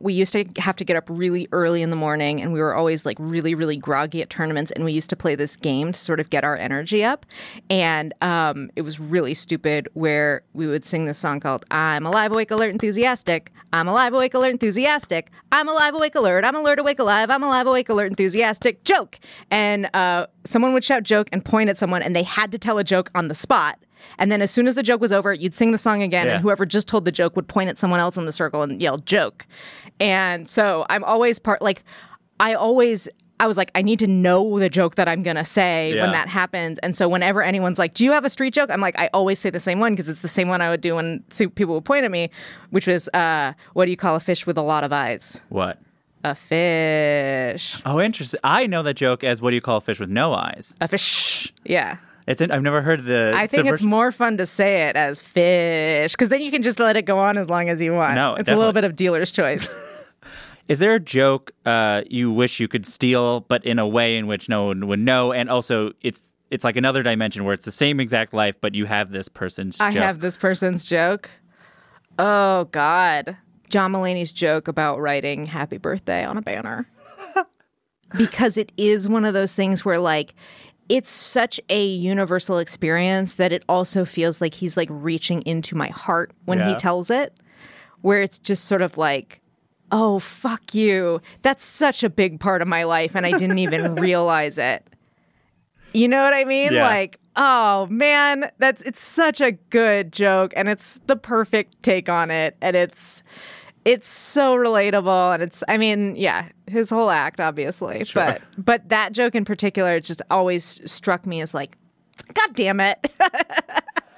we used to have to get up really early in the morning, and we were always like really, really groggy at tournaments. And we used to play this game to sort of get our energy up. And it was really stupid, where we would sing this song called "I'm Alive, Awake, Alert, Enthusiastic. I'm Alive, Awake, Alert, Enthusiastic. I'm Alive, Awake, Alert. I'm Alert, Awake, Alive. I'm Alive, Awake, Alert, Enthusiastic. Joke." And someone would shout "joke" and point at someone, and they had to tell a joke on the spot. And then as soon as the joke was over, you'd sing the song again, and whoever just told the joke would point at someone else in the circle and yell "joke." And so I'm always I was like, I need to know the joke that I'm going to say when that happens. And so whenever anyone's like, "Do you have a street joke?" I'm like, I always say the same one, because it's the same one I would do when people would point at me, which was, what do you call a fish with a lot of eyes? What? A fish. Oh, interesting. I know that joke as, what do you call a fish with no eyes? A fish. Yeah. I've never heard the... I think it's more fun to say it as fish, because then you can just let it go on as long as you want. No, it's definitely a little bit of dealer's choice. Is there a joke you wish you could steal, but in a way in which no one would know? And also, it's like another dimension where it's the same exact life, but you have this person's joke. I have this person's joke. Oh, God. John Mulaney's joke about writing "Happy Birthday" on a banner. Because it is one of those things where, like... it's such a universal experience that it also feels like he's like reaching into my heart when he tells it, where it's just sort of like, oh, fuck you. That's such a big part of my life, and I didn't even realize it. You know what I mean? Yeah. Like, oh, man, it's such a good joke, and it's the perfect take on it. And it's so relatable, and it's, I mean, yeah, his whole act, obviously. Sure. But that joke in particular just always struck me as like, God damn it.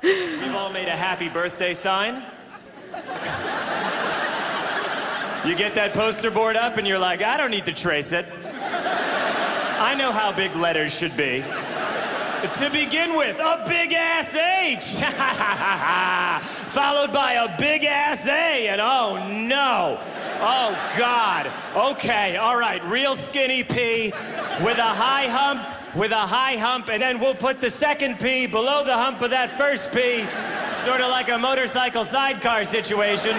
We've all made a happy birthday sign. You get that poster board up and you're like, I don't need to trace it. I know how big letters should be. To begin with, a big-ass H, followed by a big-ass A, and oh, no. Oh, God. Okay, all right, real skinny P with a high hump, and then we'll put the second P below the hump of that first P, sort of like a motorcycle sidecar situation.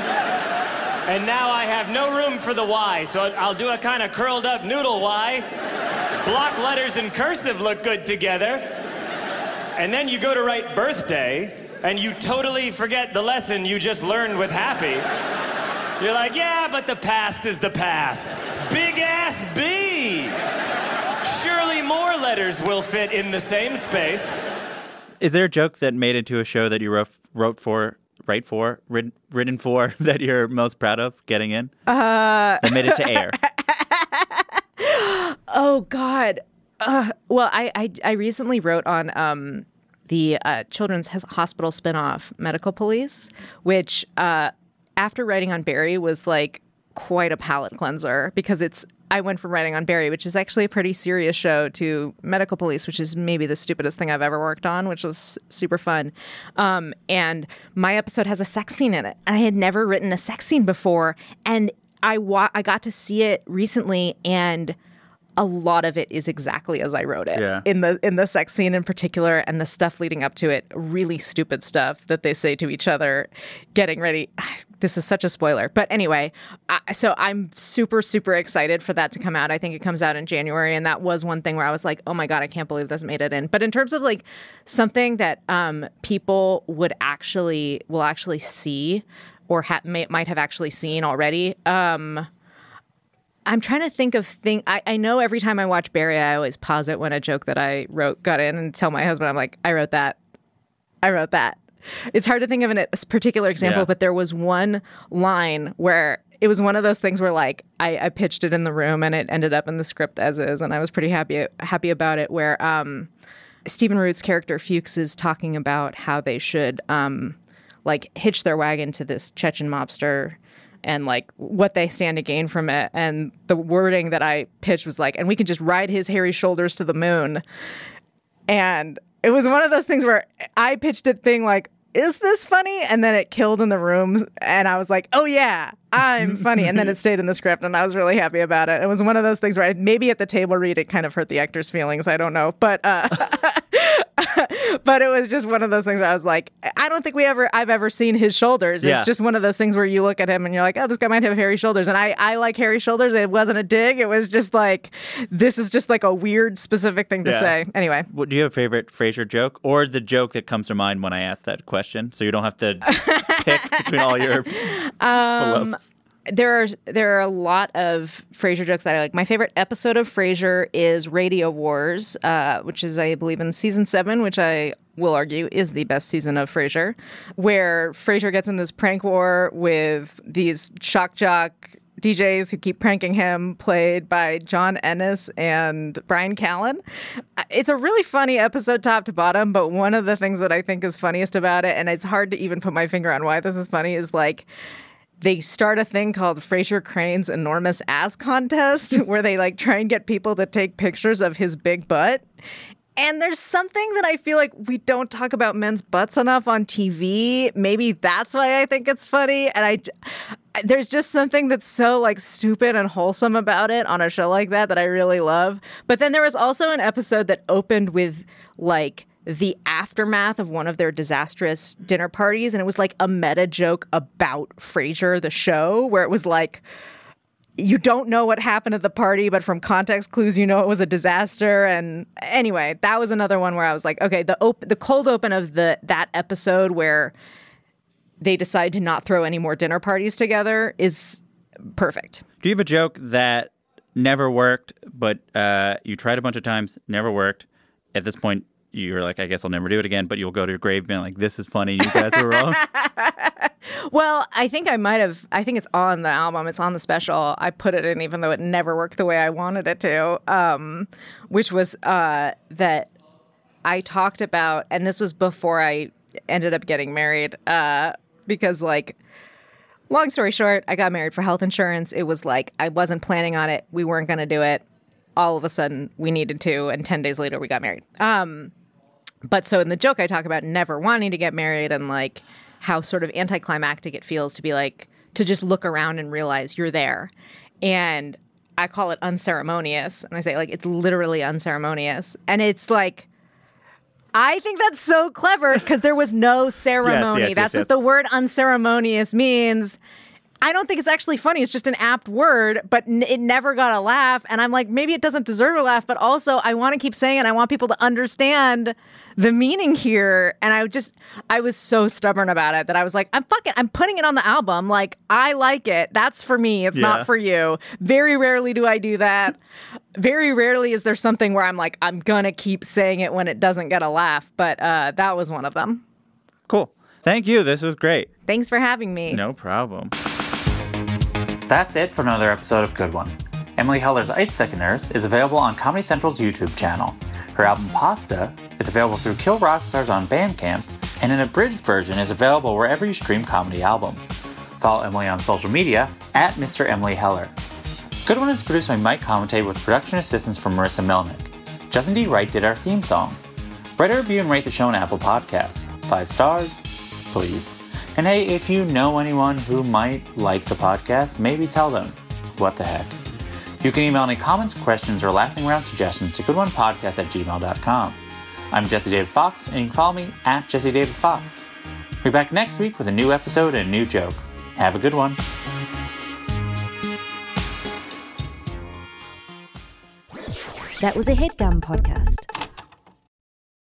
And now I have no room for the Y, so I'll do a kind of curled-up noodle Y. Block letters and cursive look good together. And then you go to write birthday, and you totally forget the lesson you just learned with happy. You're like, yeah, but the past is the past. Big ass B! Surely more letters will fit in the same space. Is there a joke that made it to a show that you wrote for, that you're most proud of getting in? That made it to air. Oh, God. Well, I recently wrote on the Children's Hospital spinoff, Medical Police, which after writing on Barry was like quite a palate cleanser, because I went from writing on Barry, which is actually a pretty serious show, to Medical Police, which is maybe the stupidest thing I've ever worked on, which was super fun. And my episode has a sex scene in it, and I had never written a sex scene before, and I got to see it recently, and a lot of it is exactly as I wrote it. Yeah. In the sex scene in particular, and the stuff leading up to it, really stupid stuff that they say to each other getting ready. This is such a spoiler. But anyway, so I'm super, super excited for that to come out. I think it comes out in January. And that was one thing where I was like, oh, my God, I can't believe this made it in. But in terms of like something that people will actually see, or might have actually seen already, I'm trying to think of things. I know every time I watch Barry, I always pause it when a joke that I wrote got in, and tell my husband, I'm like, I wrote that. It's hard to think of a particular example, but there was one line where it was one of those things where like I pitched it in the room and it ended up in the script as is. And I was pretty happy about it, where Stephen Root's character Fuchs is talking about how they should like hitch their wagon to this Chechen mobster, and like what they stand to gain from it. And the wording that I pitched was like, and we can just ride his hairy shoulders to the moon. And it was one of those things where I pitched it thing like, is this funny? And then it killed in the room. And I was like, oh, yeah, I'm funny. And then it stayed in the script, and I was really happy about it. It was one of those things where maybe at the table read, it kind of hurt the actor's feelings. I don't know. But But it was just one of those things where I was like, I don't think I've ever seen his shoulders. Yeah. It's just one of those things where you look at him and you're like, oh, this guy might have hairy shoulders. And I like hairy shoulders. It wasn't a dig. It was just like, this is just like a weird specific thing to say. Anyway. Well, do you have a favorite Frasier joke or the joke that comes to mind when I ask that question? So you don't have to pick between all your beloveds. There are a lot of Frasier jokes that I like. My favorite episode of Frasier is Radio Wars, which is, I believe, in season 7, which I will argue is the best season of Frasier, where Frasier gets in this prank war with these shock jock DJs who keep pranking him, played by John Ennis and Brian Callen. It's a really funny episode top to bottom, but one of the things that I think is funniest about it, and it's hard to even put my finger on why this is funny, is like, they start a thing called Frasier Crane's Enormous Ass Contest, where they like try and get people to take pictures of his big butt. And there's something that I feel like we don't talk about men's butts enough on TV. Maybe that's why I think it's funny. And there's just something that's so like stupid and wholesome about it on a show like that that I really love. But then there was also an episode that opened with like the aftermath of one of their disastrous dinner parties. And it was like a meta joke about Frasier, the show, where it was like, you don't know what happened at the party, but from context clues, you know it was a disaster. And anyway, that was another one where I was like, okay, the cold open of that episode where they decide to not throw any more dinner parties together is perfect. Do you have a joke that never worked, but you tried a bunch of times, never worked? At this point, you're like, I guess I'll never do it again, but you'll go to your grave being like, this is funny, you guys were wrong. Well, I think it's on the album. It's on the special. I put it in even though it never worked the way I wanted it to, which was that I talked about, and this was before I ended up getting married, because like, long story short, I got married for health insurance. It was like, I wasn't planning on it. We weren't going to do it. All of a sudden, we needed to, and 10 days later, we got married. But so in the joke, I talk about never wanting to get married and like how sort of anticlimactic it feels to be like, to just look around and realize you're there. And I call it unceremonious. And I say like, it's literally unceremonious. And it's like, I think that's so clever because there was no ceremony. Yes, that's what the word unceremonious means. I don't think it's actually funny. It's just an apt word, but it never got a laugh. And I'm like, maybe it doesn't deserve a laugh, but also I want to keep saying it. I want people to understand the meaning here. And I was so stubborn about it that I was like, I'm putting it on the album. Like, I like it. That's for me. It's not for you. Very rarely do I do that. Very rarely is there something where I'm like, I'm going to keep saying it when it doesn't get a laugh. But that was one of them. Cool. Thank you. This was great. Thanks for having me. No problem. That's it for another episode of Good One. Emily Heller's Ice Snickers is available on Comedy Central's YouTube channel. Her album Pasta is available through Kill Rock Stars on Bandcamp, and an abridged version is available wherever you stream comedy albums. Follow Emily on social media at Mr. Emily Heller. Good One is produced by Mike Commentate with production assistance from Marissa Melnick. Justin D. Wright did our theme song. Write a review and rate the show on Apple Podcasts. 5 stars, please. And hey, if you know anyone who might like the podcast, maybe tell them. What the heck? You can email any comments, questions, or laughing around suggestions to goodonepodcast@gmail.com. I'm Jesse David Fox, and you can follow me at Jesse David Fox. We'll be back next week with a new episode and a new joke. Have a good one. That was a HeadGum podcast.